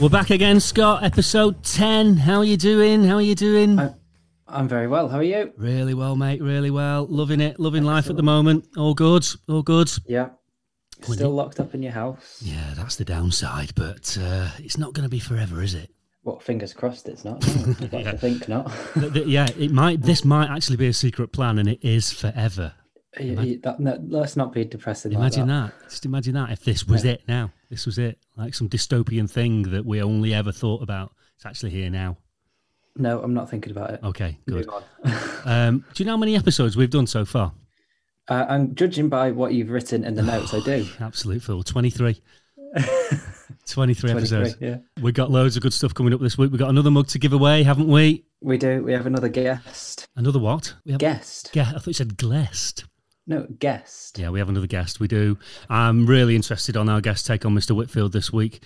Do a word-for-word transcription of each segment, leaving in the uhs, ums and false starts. We're back again, Scott, episode ten. How are you doing? How are you doing? I, I'm very well. How are you? Really well, mate. Really well. Loving it. Loving life at the moment. All good. All good. Yeah. Still Wouldn't locked it? Up in your house. Yeah, that's the downside, but uh, it's not going to be forever, is it? Well, fingers crossed it's not. I'd like yeah. to think not. the, the, yeah, it might. This might actually be a secret plan, and it is forever. You, you, that, no, let's not be depressing. Imagine like that. that. Just imagine that if this was yeah. it now. This was it. Like some dystopian thing that we only ever thought about. It's actually here now. No, I'm not thinking about it. Okay, good. um, do you know how many episodes we've done so far? Uh, I'm judging by what you've written in the notes, oh, I do. Absolute fool. twenty-three. twenty-three episodes. Yeah. We've got loads of good stuff coming up this week. We've got another mug to give away, haven't we? We do. We have another guest. Another what? We have guest. Ge- I thought you said glest. No, guest. Yeah, we have another guest. We do. I'm really interested on our guest take on Mister Whitfield this week.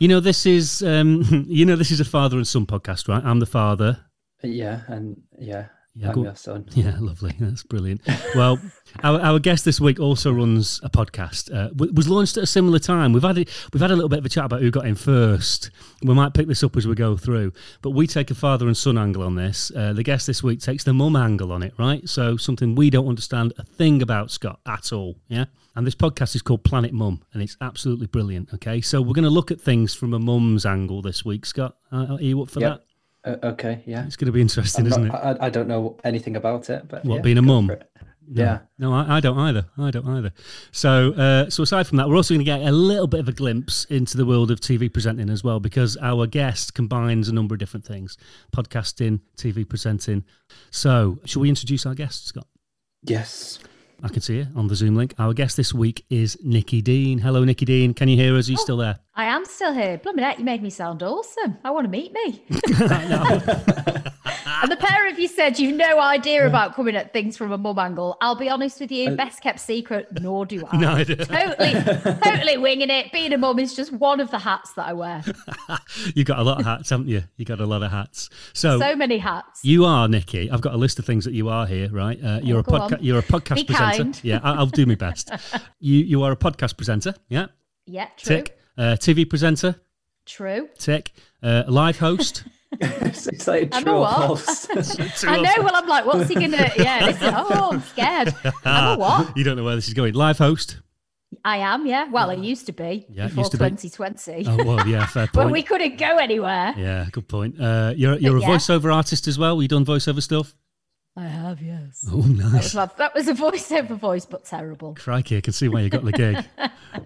You know, this is um, you know, this is a father and son podcast, right? I'm the father. Yeah, and yeah, yeah I'm go, your son. Yeah, lovely. That's brilliant. Well, our, our guest this week also runs a podcast. Uh, was launched at a similar time. We've had a, we've had a little bit of a chat about who got in first. We might pick this up as we go through, but we take a father and son angle on this. Uh, the guest this week takes the mum angle on it, right? So something we don't understand a thing about, Scott, at all, yeah? And this podcast is called Planet Mum, and it's absolutely brilliant, okay? So we're going to look at things from a mum's angle this week, Scott. Are, are you up for yep. that? Uh, okay, yeah. It's going to be interesting, not, isn't it? I, I don't know anything about it. But what, yeah, being a mum? No, yeah. No, I, I don't either. I don't either. So, uh, so aside from that, we're also going to get a little bit of a glimpse into the world of T V presenting as well, because our guest combines a number of different things, podcasting, T V presenting. So, shall we introduce our guest, Scott? Yes. I can see it on the Zoom link. Our guest this week is Nikki Dean. Hello, Nikki Dean. Can you hear us? Are you oh, still there? I am still here. Blooming heck, you made me sound awesome. I want to meet me. And the pair of you said you've no idea about coming at things from a mum angle. I'll be honest with you, best kept secret, nor do I. No, I don't. Totally, totally winging it. Being a mum is just one of the hats that I wear. You've got a lot of hats, haven't you? You've got a lot of hats. So, so many hats. You are, Nikki. I've got a list of things that you are here, right? Uh, you're, oh, a podca- you're a podcast be presenter. Kind. Yeah, I'll do my best. You you are a podcast presenter, yeah? Yeah, true. Tick. Uh, T V presenter. True. Tick. Uh, live host. It's like a true host. I know. Well, I'm like, what's he gonna? Yeah. This is, oh, I'm scared. I'm a what? You don't know where this is going. Live host. I am. Yeah. Well, I used to be yeah, before to twenty twenty. Be. Oh well, yeah. Fair point. But we couldn't go anywhere. Yeah. Good point. Uh, you're you're but, a yeah. voiceover artist as well. You done voiceover stuff? I have, yes. Oh, nice. That was, that was a voiceover voice, but terrible. Crikey, I can see why you got the gig.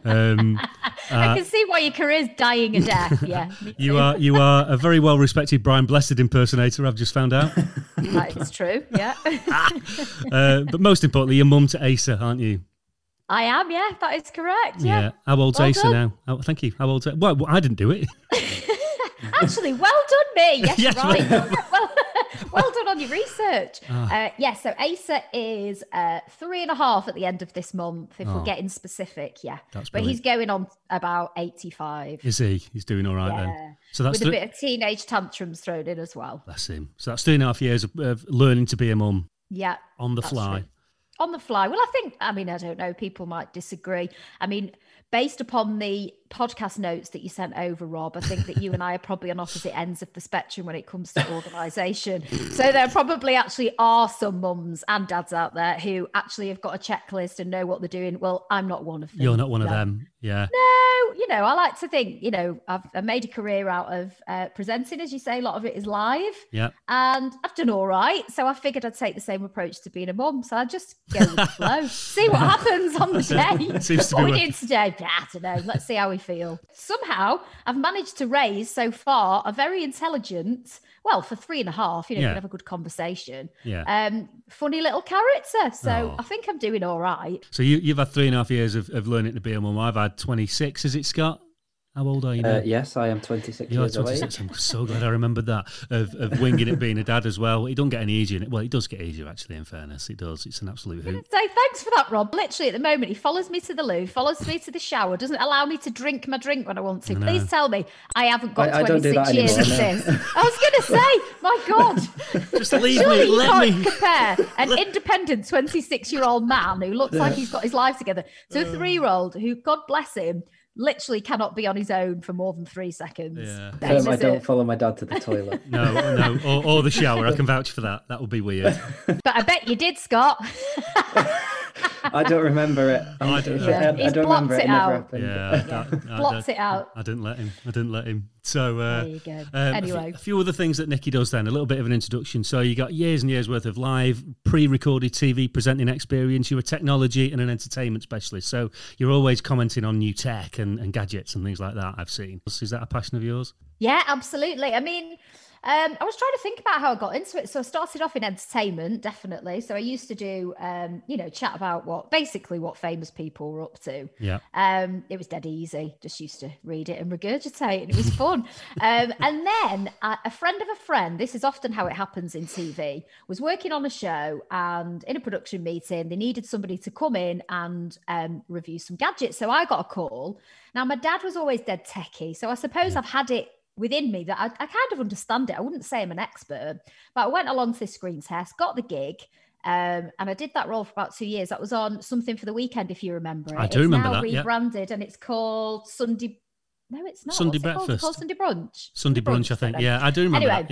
Um, uh, I can see why your career's dying a death, yeah. you are you are a very well-respected Brian Blessed impersonator, I've just found out. That is true, yeah. uh, but most importantly, you're mum to Asa, aren't you? I am, yeah, that is correct, yeah. yeah. How old's well Asa done. now? Oh, thank you. How old's Asa? Well, I didn't do it. Actually, well done, me. Yes, yes right. right. well, well done on your research. Oh. Uh, yeah, so Asa is uh, three and a half at the end of this month, if oh. we're getting specific, yeah. That's but he's going on about eighty-five. Is he? He's doing all right yeah. then. So that's With a th- bit of teenage tantrums thrown in as well. That's him. So that's three and a half years of, of learning to be a mum. Yeah. On the fly. True. On the fly. Well, I think, I mean, I don't know, people might disagree. I mean, based upon the podcast notes that you sent over, Rob, I think that you and I are probably on opposite ends of the spectrum when it comes to organisation. So there probably actually are some mums and dads out there who actually have got a checklist and know what they're doing. Well, I'm not one of them. You're not one no. of them, yeah. No, you know, I like to think, you know, I've, I've made a career out of uh, presenting, as you say, a lot of it is live. Yeah. And I've done all right. So I figured I'd take the same approach to being a mum. So I just go with the flow, see what happens on the day. Seems to be what we did today. I don't know. Let's see how we feel. Somehow, I've managed to raise so far a very intelligent, well, for three and a half, you know, yeah. you can have a good conversation. Yeah. Um, funny little character. So oh. I think I'm doing all right. So you, you've had three and a half years of, of learning to be a mum. I've had twenty-six, is it, Scott? How old are you now? Uh, yes, I am twenty-six You're years twenty-six. I'm so glad I remembered that, of, of winging it being a dad as well. It doesn't get any easier. Well, it does get easier, actually, in fairness. It does. It's an absolute hoot. So thanks for that, Rob. Literally, at the moment, he follows me to the loo, follows me to the shower, doesn't allow me to drink my drink when I want to. No. Please tell me I haven't got I, twenty-six I do years of no. this. I was going to say, my God. Just leave Surely me. Let you me. Can't compare an independent twenty-six-year-old man who looks yeah. like he's got his life together to a three-year-old who, God bless him, literally cannot be on his own for more than three seconds. Yeah. Don't, I don't follow my dad to the toilet. no, no, or, or the shower. I can vouch for that. That would be weird. But I bet you did, Scott. I don't remember it. Oh, I don't, yeah. I, I don't remember it. It never happened. Yeah, yeah. That, I, blocked I, it out. I didn't let him. I didn't let him. So uh, there you go. Um, anyway, a, f- a few other things that Nikki does then. A little bit of an introduction. So you got years and years worth of live, pre-recorded T V presenting experience. You're a technology and an entertainment specialist. So you're always commenting on new tech and, and gadgets and things like that. I've seen. Is that a passion of yours? Yeah, absolutely. I mean. Um, I was trying to think about how I got into it. So I started off in entertainment, definitely. So I used to do, um, you know, chat about what, basically what famous people were up to. Yeah. Um, it was dead easy. Just used to read it and regurgitate and it was fun. um, and then uh, a friend of a friend, this is often how it happens in T V, was working on a show, and in a production meeting, they needed somebody to come in and um, review some gadgets. So I got a call. Now, my dad was always dead techie. So I suppose yeah. I've had it within me that I, I kind of understand it. I wouldn't say I'm an expert, but I went along to this screen test, got the gig, um, and I did that role for about two years. That was on Something for the Weekend, if you remember it. I do it's remember that. It's now rebranded, yeah. and it's called Sunday... No, it's not. Sunday What's Breakfast. It it's called Sunday Brunch. Sunday Brunch, brunch I think. I yeah, I do remember anyway, that,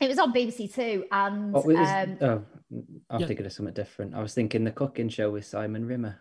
yeah. It was on B B C Two, and... What was, um, oh, I'm yeah. thinking of something different. I was thinking the cooking show with Simon Rimmer.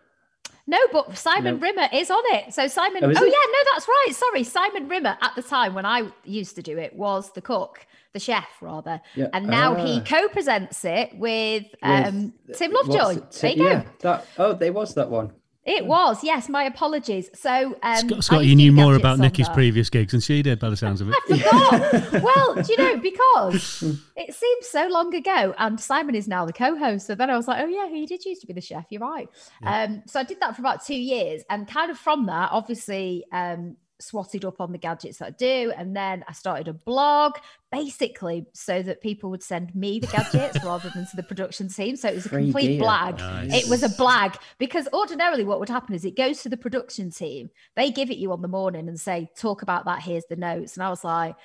No, but Simon no. Rimmer is on it. So Simon, oh, oh yeah, no, that's right. Sorry, Simon Rimmer at the time when I used to do it was the cook, the chef rather. Yeah. And now ah. he co-presents it with um, with, Tim Lovejoy. It, there you yeah, go. That, oh, there was that one. It was, yes, my apologies. So, um, Scott, you knew more about Nikki's that. previous gigs than she did by the sounds of it. I forgot. Well, do you know, because it seems so long ago, and Simon is now the co-host. So then I was like, oh, yeah, he did used to be the chef. You're right. Yeah. Um, so I did that for about two years. And kind of from that, obviously, um, swatted up on the gadgets that I do. And then I started a blog, basically, so that people would send me the gadgets rather than to the production team. So it was a Free complete deal. blag. Nice. It was a blag, because ordinarily what would happen is it goes to the production team. They give it you on the morning and say, talk about that. Here's the notes. And I was like,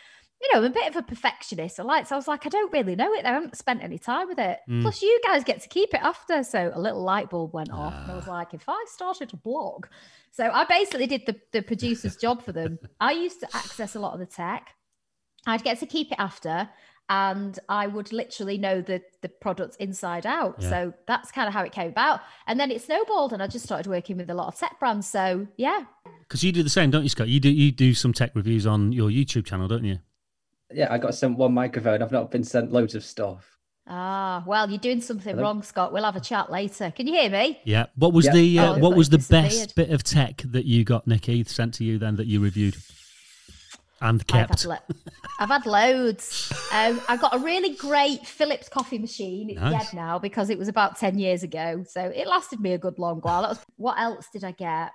you know, I'm a bit of a perfectionist. I like, so I was like, I don't really know it. I haven't spent any time with it. Mm. Plus, you guys get to keep it after. So a little light bulb went off, ah. and I was like, if I started a blog, so I basically did the, the producer's job for them. I used to access a lot of the tech. I'd get to keep it after, and I would literally know the the product inside out. Yeah. So that's kind of how it came about. And then it snowballed, and I just started working with a lot of tech brands. So yeah, because you do the same, don't you, Scott? You do you do some tech reviews on your YouTube channel, don't you? Yeah, I got sent one microphone. I've not been sent loads of stuff. Ah, well, you're doing something Hello? wrong, Scott. We'll have a chat later. Can you hear me? Yeah. What was yeah. the uh, oh, what was the best bit of tech that you got, Nikki, sent to you then that you reviewed and kept? I've had, lo- I've had loads. Um, I got a really great Philips coffee machine. It's nice. Dead now because it was about ten years ago. So it lasted me a good long while. That was, what else did I get?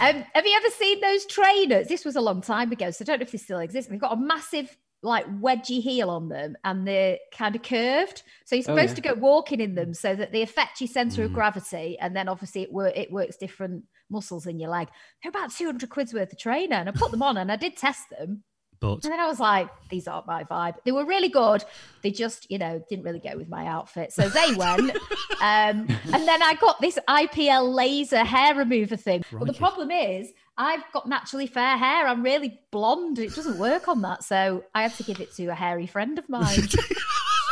Um, have you ever seen those trainers? This was a long time ago, so I don't know if they still exist. They've got a massive... like wedgie heel on them, and they're kind of curved, so you're supposed oh, yeah. to go walking in them so that they affect your center mm. of gravity, and then obviously it, wor- it works different muscles in your leg. They're about two hundred quid's worth of trainer, and I put them on and I did test them, but and then I was like, these aren't my vibe. They were really good, they just, you know, didn't really go with my outfit, so they went. um and then I got this I P L laser hair remover thing. Crikey. But the problem is I've got naturally fair hair. I'm really blonde. It doesn't work on that. So I had to give it to a hairy friend of mine.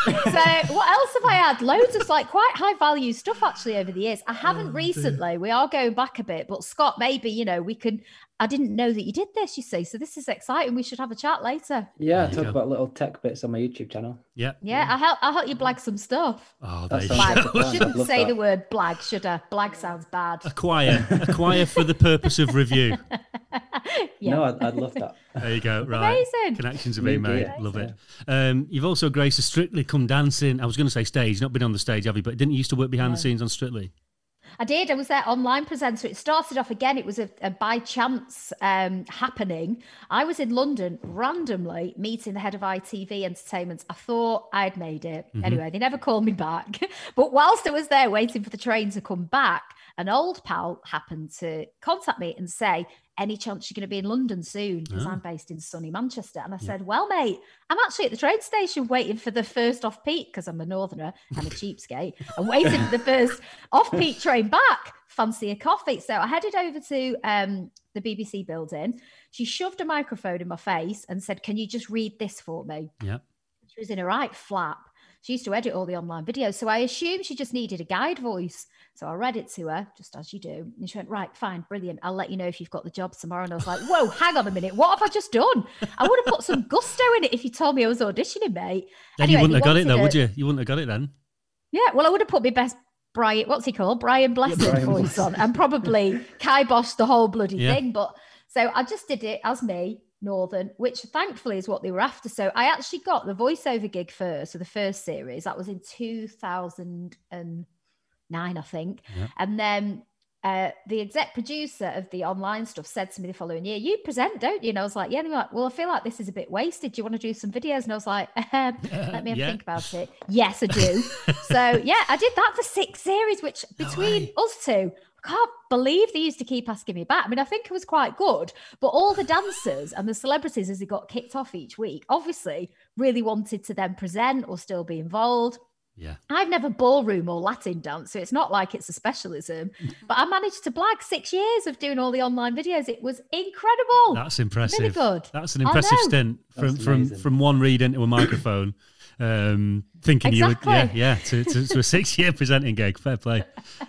So what else have I had? Loads of like quite high value stuff actually over the years. I haven't oh, recently. Dear. We are going back a bit. But Scott, maybe, you know, we can... I didn't know that you did this, you see. So this is exciting. We should have a chat later. Yeah, talk go. about little tech bits on my YouTube channel. Yeah. Yeah, I'll help, I'll help you blag some stuff. Oh, that's blag. I shouldn't say that. the word blag, should I? Blag sounds bad. Acquire. Acquire for the purpose of review. Yeah. No, I'd, I'd love that. There you go. Right. Amazing. Connections have been made. Amazing. Love it. Um, you've also, Grace, has Strictly come dancing. I was going to say stage. Not been on the stage, have you? But didn't you used to work behind no. the scenes on Strictly? I did. I was their online presenter. It started off again. It was a, a by chance um, happening. I was in London randomly meeting the head of I T V Entertainment. I thought I'd made it. Mm-hmm. Anyway, they never called me back. But whilst I was there waiting for the train to come back, an old pal happened to contact me and say, any chance you're going to be in London soon? Because oh. I'm based in sunny Manchester. And I yeah. said, well, mate, I'm actually at the train station waiting for the first off-peak, because I'm a northerner and a cheapskate. I'm waiting for the first off-peak train back. Fancy a coffee. So I headed over to um, the B B C building. She shoved a microphone in my face and said, can you just read this for me? Yeah. She was in a right flap. She used to edit all the online videos. So I assumed she just needed a guide voice. So I read it to her, just as you do. And she went, right, fine, brilliant. I'll let you know if you've got the job tomorrow. And I was like, whoa, hang on a minute. What have I just done? I would have put some gusto in it if you told me I was auditioning, mate. Then anyway, you wouldn't have got it though, a... would you? You wouldn't have got it then. Yeah, well, I would have put my best Brian, what's he called? Brian Blessed yeah, Brian voice on and probably kiboshed the whole bloody yeah. thing. But so I just did it as me. Northern, which thankfully is what they were after. So I actually got the voiceover gig first, so the first series, that was in two thousand nine, I think. Yeah. And then uh, the exec producer of the online stuff said to me the following year, you present, don't you? And I was like, yeah. And they were like, well, I feel like this is a bit wasted. Do you want to do some videos? And I was like, um, let me have yeah. a think about it. Yes, I do. So yeah, I did that for six series, which between no us two, can't believe they used to keep asking me back. I mean, I think it was quite good, but all the dancers and the celebrities as they got kicked off each week, obviously really wanted to then present or still be involved. Yeah. I've never ballroom or Latin danced, so it's not like it's a specialism, but I managed to blag six years of doing all the online videos. It was incredible. That's impressive. Really good. That's an impressive stint from, from, from one read into a microphone. Um, thinking exactly. you, would, yeah, yeah, to, to, to a six-year presenting gig. Fair play,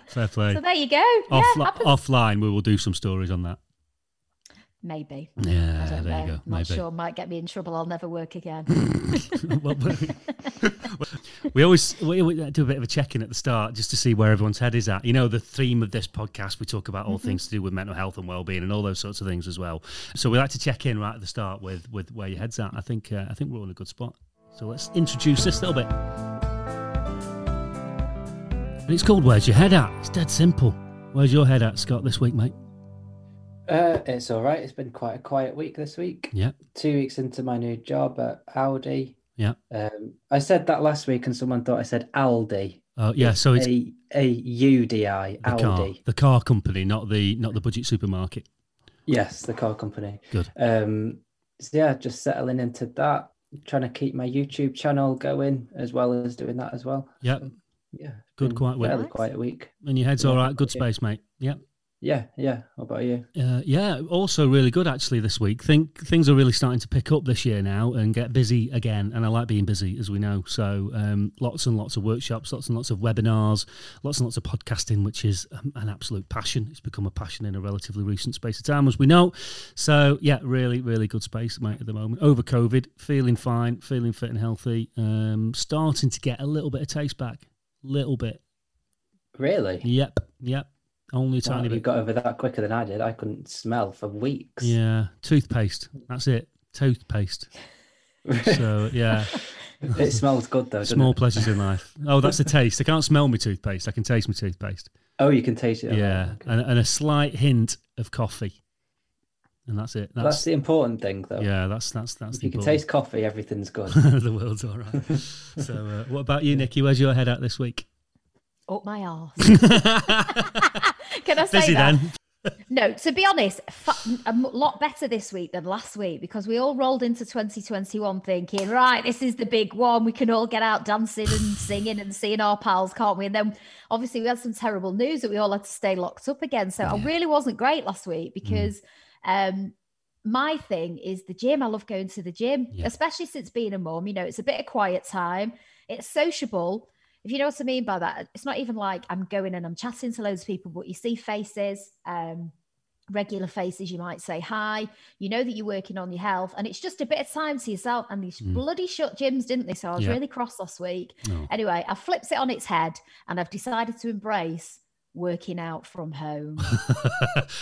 fair play. So there you go. Off, yeah, offline, we will do some stories on that. Maybe. Yeah, I don't there know. you go. I'm Maybe. Not sure. Might get me in trouble. I'll never work again. we always we, we do a bit of a check-in at the start just to see where everyone's head is at. You know, the theme of this podcast, we talk about all mm-hmm. things to do with mental health and well-being and all those sorts of things as well. So we like to check in right at the start with with where your head's at. I think uh, I think we're all in a good spot. So let's introduce this little bit. And it's called Where's Your Head At? It's dead simple. Where's your head at, Scott, this week, mate? Uh, it's all right. It's been quite a quiet week this week. Yeah. Two weeks into my new job at Audi. Yeah. Um, I said that last week and someone thought I said Aldi. Oh, uh, yeah. It's so it's... A, A U D I, the Aldi. Car, the car company, not the not the budget supermarket. Yes, the car company. Good. Um, so yeah, just settling into that. Trying to keep my YouTube channel going as well as doing that as well. Yep. So, yeah. Good, quite well. Fairly quiet week. And your head's yeah, all right. Good space, you? mate. Yep. Yeah. Yeah. How about you? Uh, yeah. Also really good actually this week. Think things are really starting to pick up this year now and get busy again. And I like being busy, as we know. So um, lots and lots of workshops, lots and lots of webinars, lots and lots of podcasting, which is um, an absolute passion. It's become a passion in a relatively recent space of time, as we know. So yeah, really, really good space, mate, at the moment. Over COVID, feeling fine, feeling fit and healthy. Um, starting to get a little bit of taste back. Little bit. Really? Yep. Yep. Only a tiny well, bit. You got over that quicker than I did. I couldn't smell for weeks. Yeah, toothpaste. That's it. Toothpaste. So yeah, it smells good though. Small doesn't it? Pleasures in life. Oh, that's the taste. I can't smell my toothpaste. I can taste my toothpaste. Oh, you can taste it. Yeah, okay. and, and a slight hint of coffee, and that's it. That's, that's the important thing, though. Yeah, that's that's that's. If the you can important. Taste coffee, everything's good. The world's all right. So, uh, what about you, Nikki? Where's your head at this week? Up my arse. Can I say Busy that? Then. No, to be honest, a lot better this week than last week because we all rolled into twenty twenty-one thinking, right, this is the big one. We can all get out dancing and singing and seeing our pals, can't we? And then obviously we had some terrible news that we all had to stay locked up again. So yeah. I really wasn't great last week because mm. um, my thing is the gym. I love going to the gym, yeah. especially since being a mum. You know, it's a bit of quiet time. It's sociable. If you know what I mean by that, it's not even like I'm going and I'm chatting to loads of people, but you see faces, um, regular faces, you might say hi, you know that you're working on your health and it's just a bit of time to yourself and these mm. bloody shut gyms, didn't they? So I was yeah. really cross last week. No. Anyway, I flipped it on its head and I've decided to embrace working out from home.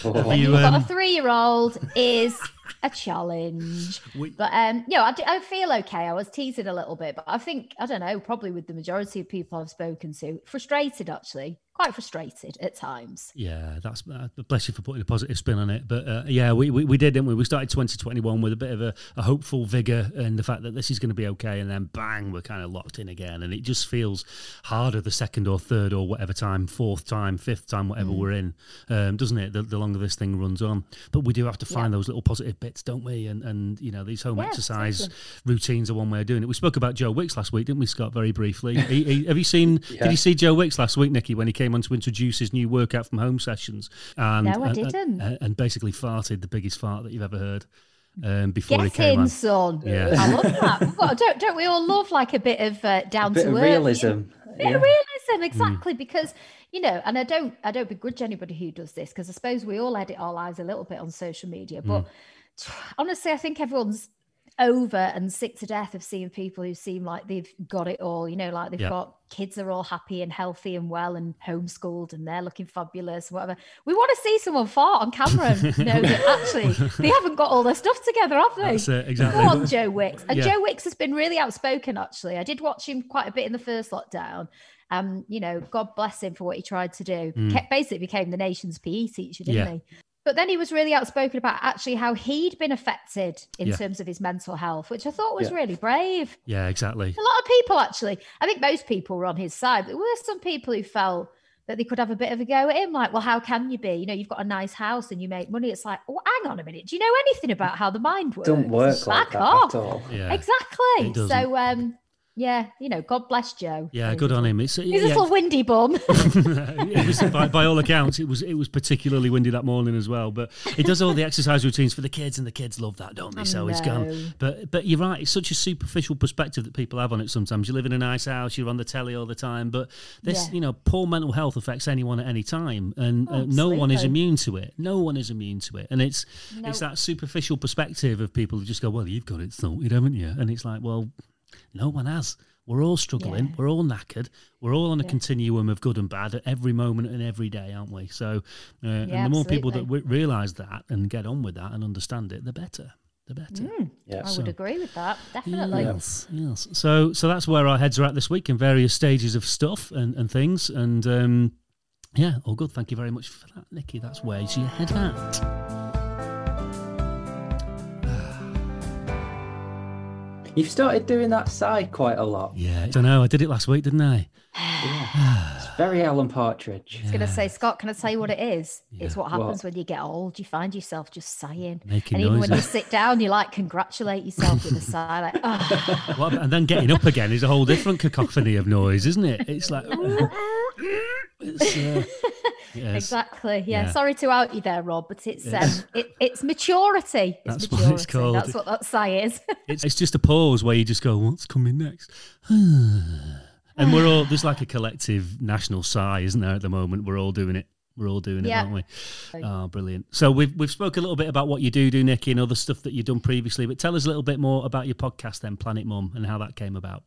oh. You've got a three-year-old is a challenge. We- but um, you know, I, I feel okay. I was teasing a little bit, but I think, I don't know, probably with the majority of people I've spoken to, frustrated actually, quite frustrated at times. Yeah, that's uh, bless you for putting a positive spin on it. But uh, yeah, we, we we did, didn't we? We started twenty twenty-one with a bit of a, a hopeful vigour and the fact that this is going to be okay, and then bang, we're kind of locked in again, and it just feels harder the second or third or whatever time, fourth time, fifth time, whatever mm. we're in, um, doesn't it? The, the longer this thing runs on, but we do have to find yeah. those little positive bits, don't we? And and you know, these home yeah, exercise exactly. routines are one way of doing it. We spoke about Joe Wicks last week, didn't we, Scott? Very briefly. he, he, have you seen? Yeah. Did you see Joe Wicks last week, Nikki, when he came on to introduce his new workout from home sessions? And, no, I and, didn't. And, and basically farted the biggest fart that you've ever heard. Um, before Get he came in, on. son. Yeah. I love that. Got, don't don't we all love like a bit of uh, down a bit to of earth, realism? You know? A bit yeah. of realism, exactly. Mm. Because you know, and I don't I don't begrudge anybody who does this, because I suppose we all edit our lives a little bit on social media. But mm. honestly, I think everyone's over and sick to death of seeing people who seem like they've got it all, you know, like they've yeah. got kids are all happy and healthy and well and homeschooled and they're looking fabulous, whatever. We want to see someone fart on camera and know that actually they haven't got all their stuff together, have they? That's it, exactly. Go on, Joe Wicks. And yeah. Joe Wicks has been really outspoken, actually. I did watch him quite a bit in the first lockdown. Um, you know, God bless him for what he tried to do. Mm. Basically became the nation's P E teacher, didn't yeah. he? But then he was really outspoken about actually how he'd been affected in yeah. terms of his mental health, which I thought was yeah. really brave. Yeah, exactly. A lot of people, actually, I think most people were on his side. There were some people who felt that they could have a bit of a go at him, like, well, how can you be? You know, you've got a nice house and you make money. It's like, oh, hang on a minute. Do you know anything about how the mind works? Don't work like that at all. Yeah. Exactly. So, um, yeah, you know, God bless Joe. Yeah, good on him. It's, He's yeah. a little windy bum. It was, by, by all accounts, it was it was particularly windy that morning as well. But he does all the exercise routines for the kids, and the kids love that, don't they? I so he's gone. But but you're right. It's such a superficial perspective that people have on it. Sometimes you live in a nice house, you're on the telly all the time. But this, yeah. you know, poor mental health affects anyone at any time, and oh, uh, no one is immune to it. No one is immune to it, and it's no. it's that superficial perspective of people who just go, well, you've got it sorted, haven't you? And it's like, well. No one has. We're all struggling. Yeah. We're all knackered. We're all on a yeah. continuum of good and bad at every moment and every day, aren't we? So, uh, yeah, and the absolutely. more people that w- realise that and get on with that and understand it, the better. The better. Mm, yeah. I so, would agree with that. Definitely. Yes. yes. So, so that's where our heads are at this week in various stages of stuff and, and things. And um, yeah, all good. Thank you very much for that, Nikki. That's where your head at. You've started doing that sigh quite a lot. Yeah, I don't know. I did it last week, didn't I? Yeah. It's very Alan Partridge. I was yeah. going to say, Scott, can I tell you what it is? Yeah. It's what happens what? when you get old. You find yourself just sighing. Making and even noises. When you sit down, you like congratulate yourself with a sigh. Like, oh. Well, and then getting up again is a whole different cacophony of noise, isn't it? It's like... It's, uh, yes. Exactly. Yeah. yeah. Sorry to out you there, Rob, but it's yes. um, it, it's maturity. It's That's maturity. what it's called. That's what that sigh is. It's, it's just a pause where you just go, "What's coming next?" And we're all there's like a collective national sigh, isn't there? At the moment, we're all doing it. We're all doing it, yeah. aren't we? Oh, brilliant. So we've we've spoke a little bit about what you do, do Nikki, and other stuff that you've done previously. But tell us a little bit more about your podcast, then, Planet Mum, and how that came about.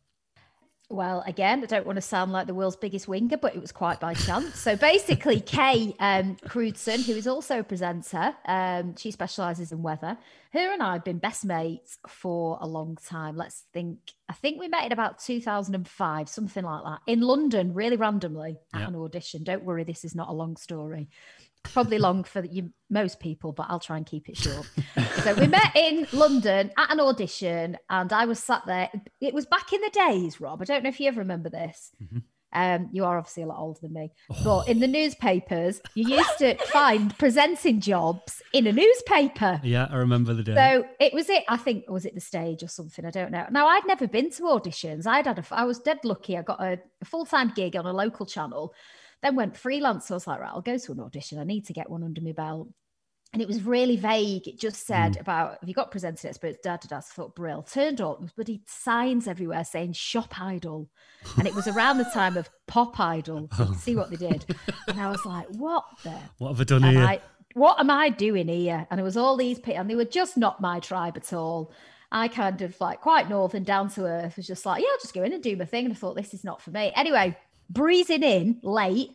Well, again, I don't want to sound like the world's biggest winger, but it was quite by chance. So basically, Kay um, Crudson, who is also a presenter, um, she specialises in weather. Her and I have been best mates for a long time. Let's think. I think we met in about two thousand five, something like that, in London, really randomly at yeah. an audition. Don't worry, this is not a long story. Probably long for you, most people, but I'll try and keep it short. So we met in London at an audition, and I was sat there. It was back in the days, Rob. I don't know if you ever remember this. Mm-hmm. Um, you are obviously a lot older than me. Oh. But in the newspapers, you used to find presenting jobs in a newspaper. Yeah, I remember the day. So it was it, I think, was it the Stage or something? I don't know. Now, I'd never been to auditions. I'd had a, I was dead lucky. I got a, a full-time gig on a local channel. Then went freelance. So I was like, right, I'll go to an audition. I need to get one under my belt. And it was really vague. It just said mm. about, have you got presenting experience? Da, da, da. So I thought, brill. Turned up, there was bloody signs everywhere saying Shop Idol. And it was around the time of Pop Idol. So you can see what they did. And I was like, what the? What have I done and here? I, what am I doing here? And it was all these people. And they were just not my tribe at all. I kind of like quite northern, down to earth, was just like, yeah, I'll just go in and do my thing. And I thought, this is not for me. Anyway, breezing in late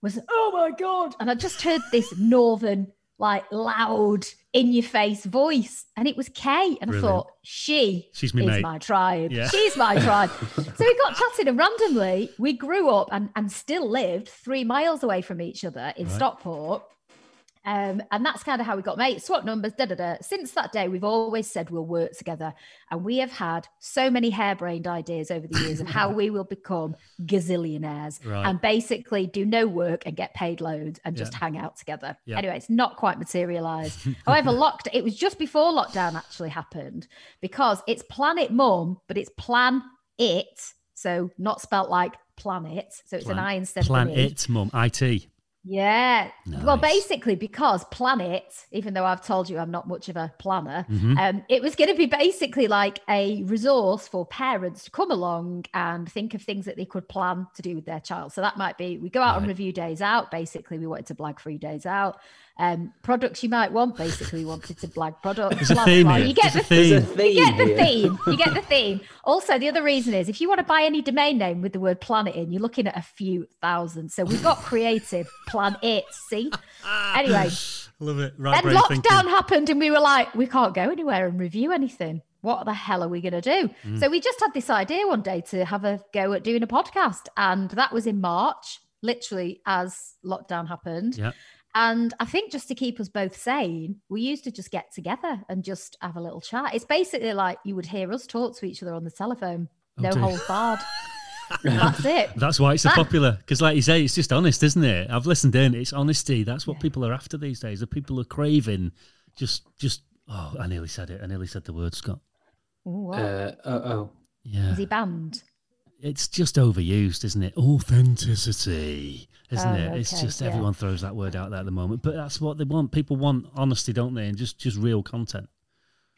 was, oh my God. And I just heard this northern like loud, in your face voice, and it was Kay, and really? I thought she she's my, is mate. my tribe yeah. she's my tribe. So we got chatting, and randomly we grew up and, and still lived three miles away from each other in right. Stockport, um, and that's kind of how we got mates, swap numbers, da da da. Since that day we've always said we'll work together, and we have had so many harebrained ideas over the years of how we will become gazillionaires right. and basically do no work and get paid loads and just yeah. hang out together. Yeah. Anyway, it's not quite materialised. However, locked, it was just before lockdown actually happened, because it's Planet Mum, but it's Plan It, so not spelt like planet, so it's plan, an I instead plan of an E. Planet Mum, I T. Yeah. Nice. Well, basically, because Planet, even though I've told you I'm not much of a planner, mm-hmm. um, it was going to be basically like a resource for parents to come along and think of things that they could plan to do with their child. So that might be, we go out right. on review days out. Basically, we wanted to blag free days out. Um, products you might want, basically, wanted to blag products. Blah, blah, blah. You get the theme. You get the theme. You get the theme. Also, the other reason is if you want to buy any domain name with the word planet in, you're looking at a few thousand. So we've got creative Plan It. See? Anyway. Love it. Right then lockdown thinking. happened, and we were like, we can't go anywhere and review anything. What the hell are we going to do? Mm. So we just had this idea one day to have a go at doing a podcast. And that was in March, literally as lockdown happened. Yeah. And I think just to keep us both sane, we used to just get together and just have a little chat. It's basically like you would hear us talk to each other on the telephone. Oh, no holds barred. That's it. That's why it's so that- popular. Because like you say, it's just honest, isn't it? I've listened in. It's honesty. That's what yeah. people are after these days. The people are craving just, just, oh, I nearly said it. I nearly said the word, Scott. Ooh, uh, uh-oh. Yeah. Is he banned? It's just overused, isn't it? Authenticity, isn't oh, it? Okay. It's just everyone yeah. throws that word out there at the moment, but that's what they want. People want honesty, don't they? And just, just real content.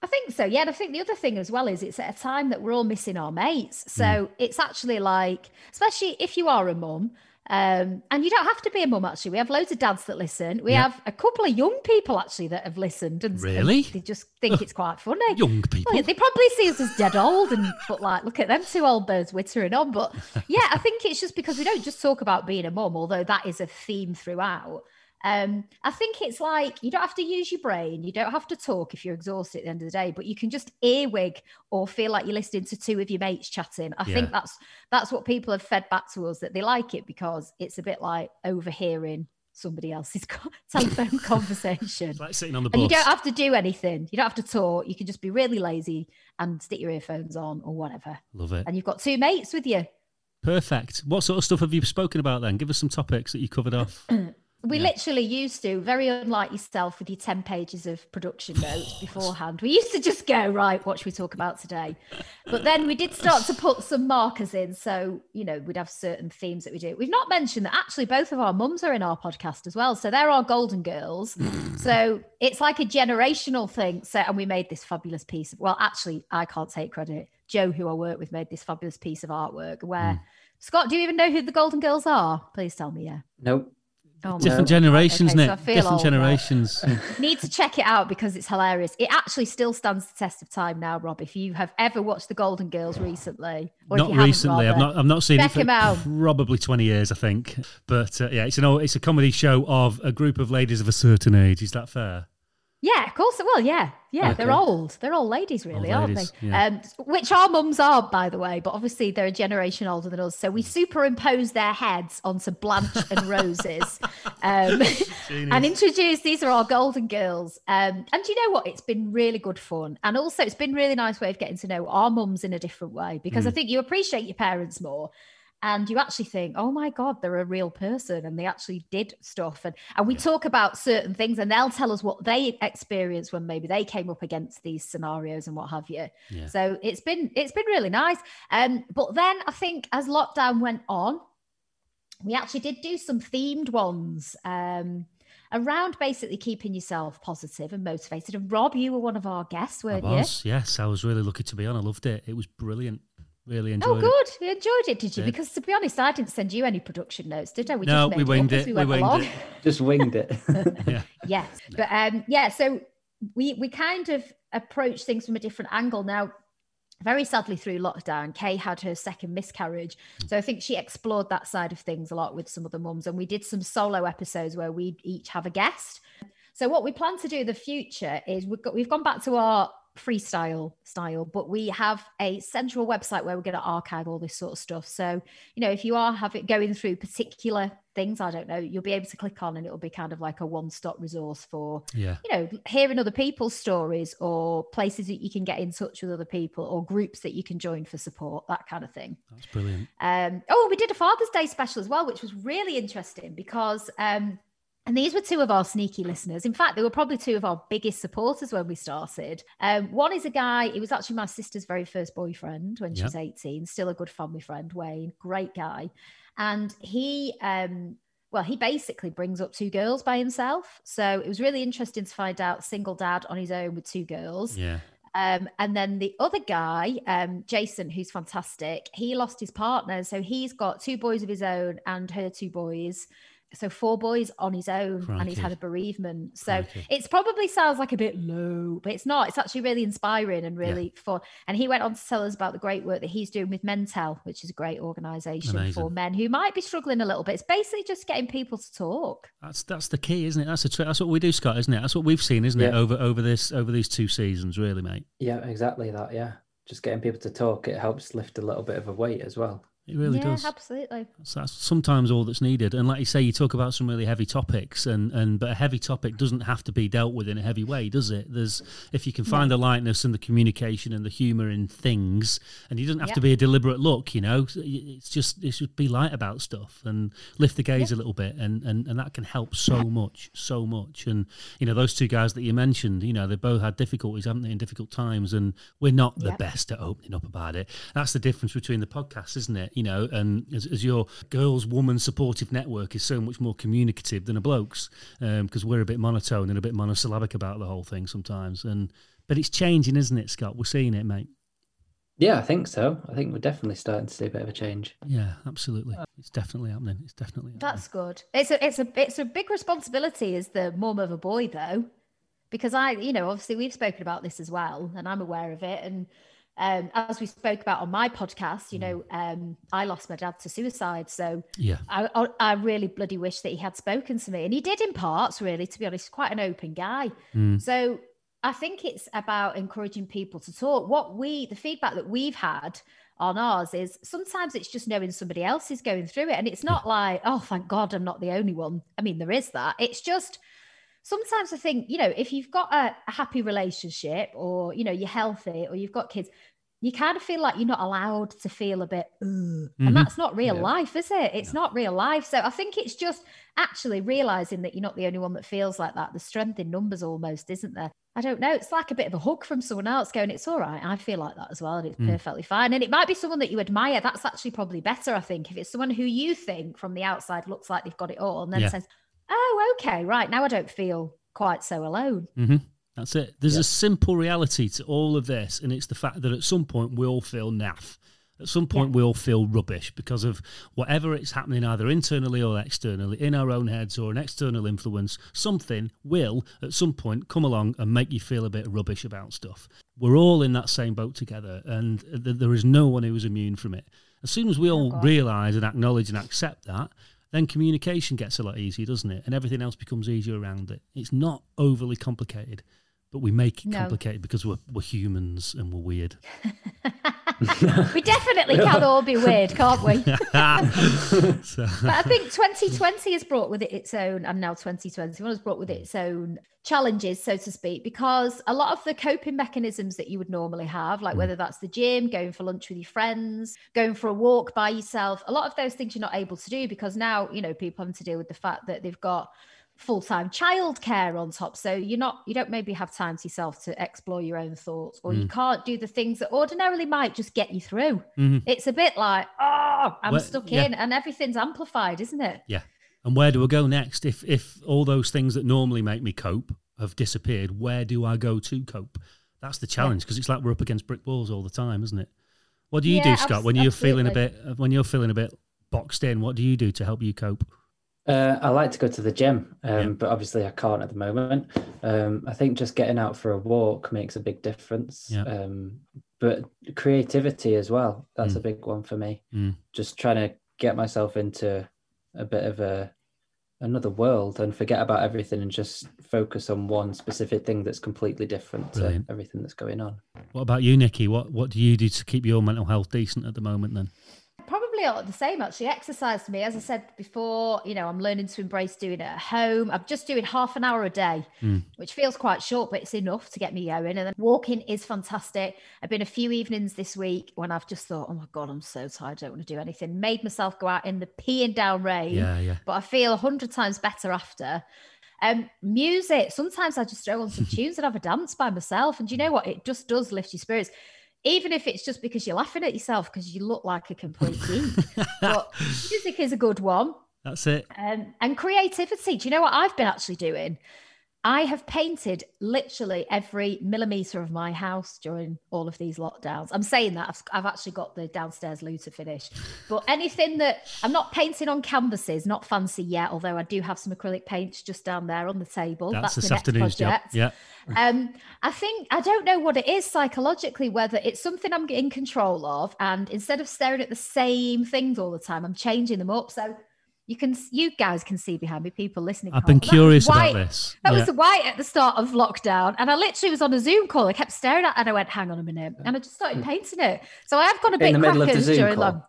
I think so, yeah. And I think the other thing as well is it's at a time that we're all missing our mates. So mm. it's actually like, especially if you are a mum, Um, and you don't have to be a mum, actually. We have loads of dads that listen. We yeah. have a couple of young people, actually, that have listened. And really? They just think uh, it's quite funny. Young people? Well, they probably see us as dead old and but like, look at them two old birds wittering on. But yeah, I think it's just because we don't just talk about being a mum, although that is a theme throughout. Um, I think it's like you don't have to use your brain. You don't have to talk if you're exhausted at the end of the day, but you can just earwig or feel like you're listening to two of your mates chatting. I yeah. think that's that's what people have fed back to us, that they like it because it's a bit like overhearing somebody else's telephone conversation. It's like sitting on the bus. And you don't have to do anything. You don't have to talk. You can just be really lazy and stick your earphones on or whatever. Love it. And you've got two mates with you. Perfect. What sort of stuff have you spoken about then? Give us some topics that you covered off. We yeah. literally used to, very unlike yourself with your ten pages of production notes beforehand, we used to just go, right, what should we talk about today? But then we did start to put some markers in. So, you know, we'd have certain themes that we do. We've not mentioned that actually both of our mums are in our podcast as well. So they're our Golden Girls. So it's like a generational thing. So, and we made this fabulous piece of, well, actually, I can't take credit. Joe, who I work with, made this fabulous piece of artwork where, mm. Scott, do you even know who the Golden Girls are? Please tell me, yeah. Nope. Oh, different generations, okay, Nick. So different generations. Need to check it out because it's hilarious. It actually still stands the test of time now, Rob. If you have ever watched The Golden Girls recently, or not if you recently, Robert, I've not. I've not seen it for probably twenty years, I think. But uh, yeah, it's an it's a comedy show of a group of ladies of a certain age. Is that fair? Yeah, of course. Well, yeah, yeah. Okay. They're old. They're old ladies, really, old ladies, aren't they? Yeah. Um, which our mums are, by the way. But obviously, they're a generation older than us. So we superimpose their heads onto Blanche and Rose's, um, and introduce these are our Golden Girls. Um, and you know what? It's been really good fun, and also it's been a really nice way of getting to know our mums in a different way, because mm. I think you appreciate your parents more. And you actually think, oh my God, they're a real person and they actually did stuff. And and we yeah. talk about certain things and they'll tell us what they experienced when maybe they came up against these scenarios and what have you. Yeah. So it's been it's been really nice. Um, but then I think as lockdown went on, we actually did do some themed ones um, around basically keeping yourself positive and motivated. And Rob, you were one of our guests, weren't you? I was, you? yes. I was really lucky to be on. I loved it. It was brilliant. Really enjoyed it. Oh, good. You enjoyed it, did you? Did. Because to be honest, I didn't send you any production notes, did I? We no, just we winged it. it. We, we winged along. it. Just winged it. yeah. Yes. But um, yeah, so we we kind of approach things from a different angle. Now, very sadly through lockdown, Kay had her second miscarriage. So I think she explored that side of things a lot with some other mums. And we did some solo episodes where we'd each have a guest. So what we plan to do in the future is we've got, we've gone back to our freestyle style, but we have a central website where we're going to archive all this sort of stuff. So, you know, if you are having going through particular things, I don't know, you'll be able to click on and it'll be kind of like a one-stop resource for, yeah. you know, hearing other people's stories or places that you can get in touch with other people or groups that you can join for support, that kind of thing. That's brilliant. Um, oh, we did a Father's Day special as well, which was really interesting because, um, and these were two of our sneaky listeners. In fact, they were probably two of our biggest supporters when we started. Um, one is a guy, he was actually my sister's very first boyfriend when she yep. was eighteen, still a good family friend, Wayne, great guy. And he, um, well, he basically brings up two girls by himself. So it was really interesting to find out, single dad on his own with two girls. Yeah. Um, and then the other guy, um, Jason, who's fantastic, he lost his partner. So he's got two boys of his own and her two boys. So four boys on his own. Crikey. And he's had a bereavement. So it probably sounds like a bit low, but it's not. It's actually really inspiring and really yeah. fun. And he went on to tell us about the great work that he's doing with Mentel, which is a great organisation Amazing. For men who might be struggling a little bit. It's basically just getting people to talk. That's that's the key, isn't it? That's a tr- that's what we do, Scott, isn't it? That's what we've seen, isn't yeah. it? Over over this over these two seasons, really, mate. Yeah, exactly that. Yeah, just getting people to talk. It helps lift a little bit of a weight as well. It really yeah, does. Yeah, absolutely. So that's sometimes all that's needed. And like you say, you talk about some really heavy topics, and, and but a heavy topic doesn't have to be dealt with in a heavy way, does it? There's if you can find no. the lightness and the communication and the humour in things, and you doesn't have yeah. to be a deliberate look, you know. It's just it should be light about stuff and lift the gaze yeah. a little bit, and, and, and that can help so much, so much. And you know, those two guys that you mentioned, you know, they both had difficulties, haven't they, in difficult times, and we're not the yeah. best at opening up about it. That's the difference between the podcasts, isn't it? You know, and as, as your girls, woman supportive network is so much more communicative than a bloke's, because um, we're a bit monotone and a bit monosyllabic about the whole thing sometimes. And but it's changing, isn't it, Scott? We're seeing it, mate. Yeah, I think so. I think we're definitely starting to see a bit of a change. Yeah, absolutely. It's definitely happening. It's definitely happening. That's good. It's a, it's a, it's a big responsibility as the mum of a boy, though, because I, you know, obviously we've spoken about this as well, and I'm aware of it, and. Um, as we spoke about on my podcast, you know, um, I lost my dad to suicide. So yeah. I, I, I really bloody wish that he had spoken to me. And he did in parts, really, to be honest, quite an open guy. Mm. So I think it's about encouraging people to talk. What we, the feedback that we've had on ours is sometimes it's just knowing somebody else is going through it. And it's not yeah. like, oh, thank God, I'm not the only one. I mean, there is that. It's just... Sometimes I think, you know, if you've got a, a happy relationship or, you know, you're healthy or you've got kids, you kind of feel like you're not allowed to feel a bit, mm-hmm. and that's not real yeah. life, is it? It's no. not real life. So I think it's just actually realizing that you're not the only one that feels like that. The strength in numbers almost, isn't there? I don't know. It's like a bit of a hug from someone else going, it's all right. I feel like that as well. And it's mm. perfectly fine. And it might be someone that you admire. That's actually probably better, I think, if it's someone who you think from the outside looks like they've got it all and then yeah. says, oh, okay, right. Now I don't feel quite so alone. Mm-hmm. That's it. There's yep. a simple reality to all of this, and it's the fact that at some point we all feel naff. At some point, yeah. we all feel rubbish because of whatever it's happening, either internally or externally, in our own heads or an external influence. Something will, at some point, come along and make you feel a bit rubbish about stuff. We're all in that same boat together, and th- there is no one who is immune from it. As soon as we all oh, realise and acknowledge and accept that, then communication gets a lot easier, doesn't it? And everything else becomes easier around it. It's not overly complicated, but we make it no. complicated because we're, we're humans and we're weird. We definitely can all be weird, can't we? So. But I think twenty twenty has brought with it its own, and now twenty twenty-one has brought with it its own challenges, so to speak, because a lot of the coping mechanisms that you would normally have, like mm. whether that's the gym, going for lunch with your friends, going for a walk by yourself, a lot of those things you're not able to do because now, you know, people having to deal with the fact that they've got full-time childcare on top, so you're not you don't maybe have time to yourself to explore your own thoughts, or mm. you can't do the things that ordinarily might just get you through. Mm-hmm. It's a bit like, oh, I'm well, stuck yeah. in, and everything's amplified, isn't it? Yeah. And where do I go next if if all those things that normally make me cope have disappeared? Where do I go to cope? That's the challenge, because yeah. it's like we're up against brick walls all the time, isn't it? What do you yeah, do, Scott, abs- when you're absolutely. feeling a bit when you're feeling a bit boxed in? What do you do to help you cope? Uh, I like to go to the gym, um, yeah. but obviously I can't at the moment. Um, I think just getting out for a walk makes a big difference. Yeah. Um, but creativity as well, that's mm. a big one for me. Mm. Just trying to get myself into a bit of a another world and forget about everything and just focus on one specific thing that's completely different Brilliant. To everything that's going on. What about you, Nikki? What what do you do to keep your mental health decent at the moment then? Probably all the same, actually. Exercise for me, as I said before, you know, I'm learning to embrace doing it at home. I'm just doing half an hour a day, mm. which feels quite short, but it's enough to get me going. And then walking is fantastic. I've been a few evenings this week when I've just thought, oh my God, I'm so tired. I don't want to do anything. Made myself go out in the peeing down rain, yeah, yeah. but I feel a hundred times better after. Um, music. Sometimes I just throw on some tunes and have a dance by myself. And you know what? It just does lift your spirits. Even if it's just because you're laughing at yourself because you look like a complete geek. But music is a good one. That's it. Um, and creativity. Do you know what I've been actually doing? I have painted literally every millimetre of my house during all of these lockdowns. I'm saying that. I've, I've actually got the downstairs loo to finish. But anything that... I'm not painting on canvases, not fancy yet, although I do have some acrylic paints just down there on the table. That's, That's this afternoon's job. Yeah. Um, I think... I don't know what it is psychologically, whether it's something I'm in control of, and instead of staring at the same things all the time, I'm changing them up. So... You can, you guys can see behind me, people listening. I've been curious about this. That was white at the start of lockdown. And I literally was on a Zoom call. I kept staring at it and I went, hang on a minute. And I just started painting it. So I have gone a bit crackers during lockdown.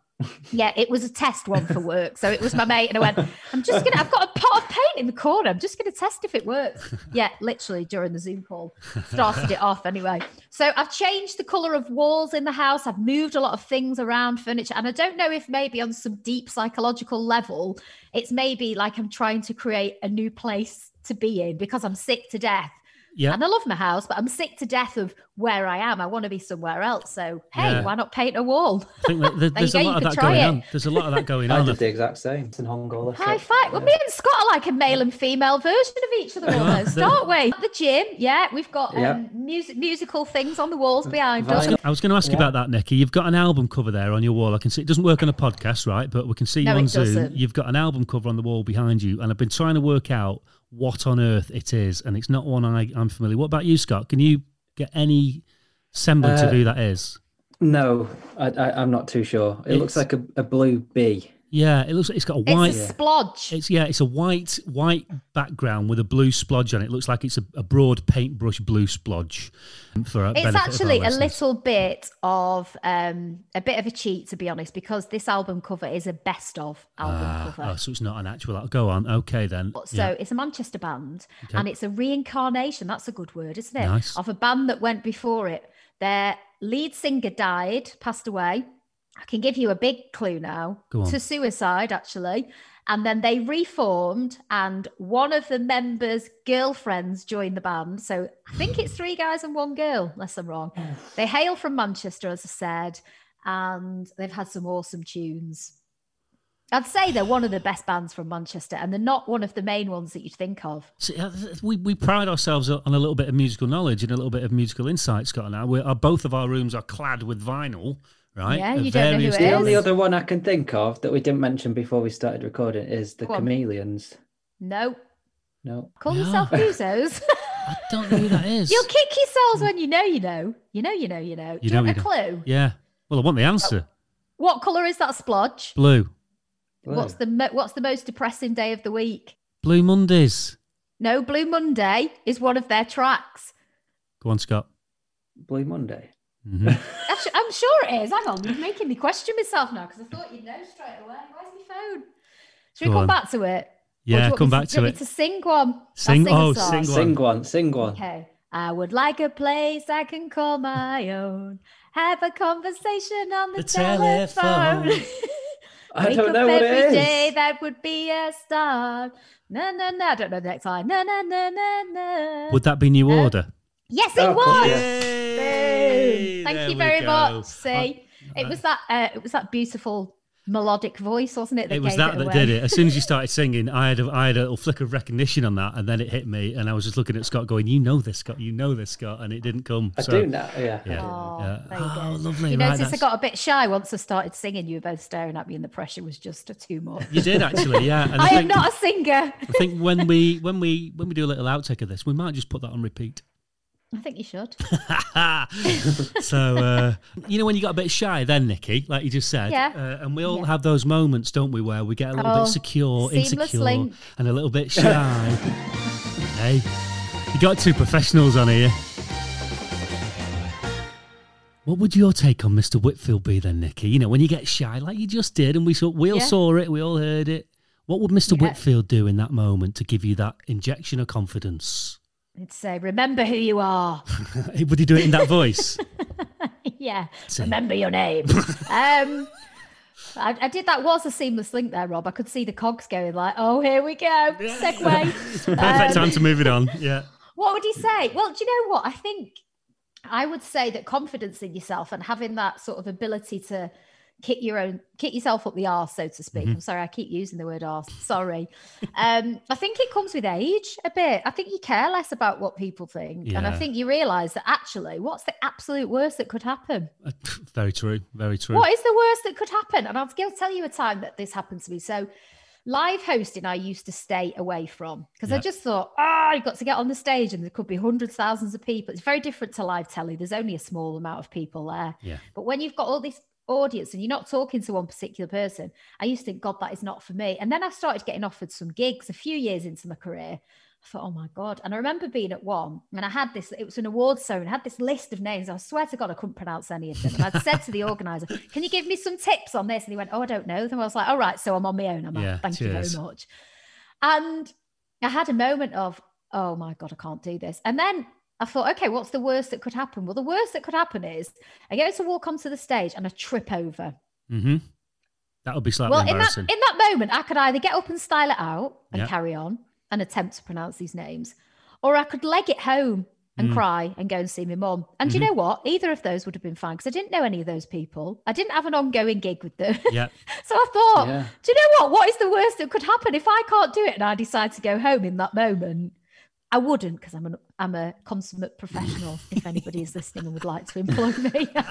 Yeah, it was a test one for work. So it was my mate. And I went, I'm just going to, I've got a pot of paint in the corner. I'm just going to test if it works. Yeah, literally during the Zoom call. Started it off anyway. So I've changed the colour of walls in the house. I've moved a lot of things around, furniture. And I don't know if maybe on some deep psychological level, it's maybe like I'm trying to create a new place to be in because I'm sick to death. Yeah. And I love my house, but I'm sick to death of where I am. I want to be somewhere else. So, hey, yeah. why not paint a wall? I think there, there, there's a lot of that going it. on. There's a lot of that going I on. I did the exact same. It's in Hong Kong. High five. Yeah. Well, me and Scott are like a male and female version of each other almost, aren't we? At the gym, yeah, we've got um, yeah. music, musical things on the walls behind us. I was going to ask yeah. you about that, Nikki. You've got an album cover there on your wall. I can see it doesn't work on a podcast, right? But we can see no, you on Zoom. Doesn't. You've got an album cover on the wall behind you, and I've been trying to work out what on earth it is, and it's not one I, I'm familiar. What about you, Scott? Can you get any semblance uh, of who that is? No, I, I, I'm not too sure. It it's, looks like a, a blue bee. Yeah, it looks like it's got a white... It's a splodge. It's, yeah, it's a white white background with a blue splodge on it. It looks like it's a, a broad paintbrush blue splodge. For it's actually a little bit of... Um, a bit of a cheat, to be honest, because this album cover is a best of album ah, cover. Oh, so it's not an actual... I'll go on. Okay, then. So yeah. it's a Manchester band, okay. and it's a reincarnation. That's a good word, isn't it? Nice. Of a band that went before it. Their lead singer died, passed away. I can give you a big clue now, to suicide, actually. And then they reformed, and one of the members' girlfriends joined the band. So I think it's three guys and one girl, unless I'm wrong. They hail from Manchester, as I said, and they've had some awesome tunes. I'd say they're one of the best bands from Manchester, and they're not one of the main ones that you'd think of. See, we, we pride ourselves on a little bit of musical knowledge and a little bit of musical insight, Scott and I. We are, both of our rooms are clad with vinyl. Right. Yeah, you don't know who it is. The only other one I can think of that we didn't mention before we started recording is the Chameleons. No. No. Call no. yourself musos. I don't know who that is. You'll kick yourselves when you know you know. You know you know you know. You Do you know, want you a know. clue? Yeah. Well, I want the answer. What colour is that splodge? Blue. Blue. What's the mo- What's the most depressing day of the week? Blue Mondays. No, Blue Monday is one of their tracks. Go on, Scott. Blue Monday. Mm-hmm. Actually, I'm sure it is. Hang on, you're making me question myself now because I thought you'd know straight away. Where's my phone? Should we Go come on. back to it? Yeah, come back to, to it. To sing one. Sing, sing oh, sing one. Sing one. Sing one. Okay. I would like a place I can call my own. Have a conversation on the, the telephone. telephone. I Wake don't know what it is. Day, that would be a start. No, no, no. I don't know the next line. No, no, no, no, no. Would that be New uh, Order? Yes, it oh, was. Yay. Thank there you very much. See, uh, it was that. Uh, it was that beautiful melodic voice, wasn't it? That it was that it that away. did it. As soon as you started singing, I had a, I had a little flick of recognition on that, and then it hit me, and I was just looking at Scott, going, "You know this, Scott. You know this, Scott." And it didn't come. I so, do now. Yeah. yeah. Oh, yeah. There you go. Oh, lovely. You right, notice that's... I got a bit shy once I started singing. You were both staring at me, and the pressure was just too much. You did actually, yeah. And I, I think, am not a singer. I think when we when we when we do a little outtake of this, we might just put that on repeat. I think you should. So, uh, you know when you got a bit shy then, Nikki, like you just said? Yeah. Uh, and we all yeah. have those moments, don't we, where we get a little oh, bit secure, insecure, link. and a little bit shy. Hey, you got two professionals on here. What would your take on Mister Whitfield be then, Nikki? You know, when you get shy, like you just did, and we, saw, we all yeah. saw it, we all heard it. What would Mister Yeah. Whitfield do in that moment to give you that injection of confidence? He'd say, remember who you are. Would he do it in that voice? Yeah. Say, remember your name. um, I, I did that. Was a seamless link there, Rob. I could see the cogs going like, oh, here we go. Segway. It's a perfect um, time to move it on. Yeah. What would he say? Well, do you know what? I think I would say that confidence in yourself and having that sort of ability to kick your own, kick yourself up the arse, so to speak. Mm-hmm. I'm sorry, I keep using the word arse. Sorry. um, I think it comes with age a bit. I think you care less about what people think. Yeah. And I think you realise that actually, what's the absolute worst that could happen? Uh, very true. Very true. What is the worst that could happen? And I'll tell you a time that this happened to me. So live hosting, I used to stay away from because yeah. I just thought, oh, you've got to get on the stage and there could be hundreds, thousands of people. It's very different to live telly. There's only a small amount of people there. Yeah. But when you've got all this audience and you're not talking to one particular person, I used to think, God, that is not for me. And then I started getting offered some gigs a few years into my career. I thought, oh my God. And I remember being at one and I had this, it was an awards ceremony, I had this list of names. I swear to God, I couldn't pronounce any of them. And I'd said to the organizer, can you give me some tips on this? And he went, oh, I don't know. Then I was like, all right, so I'm on my own. I'm yeah, like, thank cheers. you very much. And I had a moment of, oh my God, I can't do this. And then I thought, okay, what's the worst that could happen? Well, the worst that could happen is I go to walk onto the stage and I trip over. Mm-hmm. That would be slightly well, embarrassing. In that, in that moment, I could either get up and style it out and yep. carry on and attempt to pronounce these names, or I could leg it home and mm. cry and go and see my mum. And mm-hmm. do you know what? Either of those would have been fine because I didn't know any of those people. I didn't have an ongoing gig with them. Yep. So I thought, yeah. do you know what? What is the worst that could happen if I can't do it and I decide to go home in that moment? I wouldn't, because I'm an I'm a consummate professional. If anybody is listening and would like to employ me, but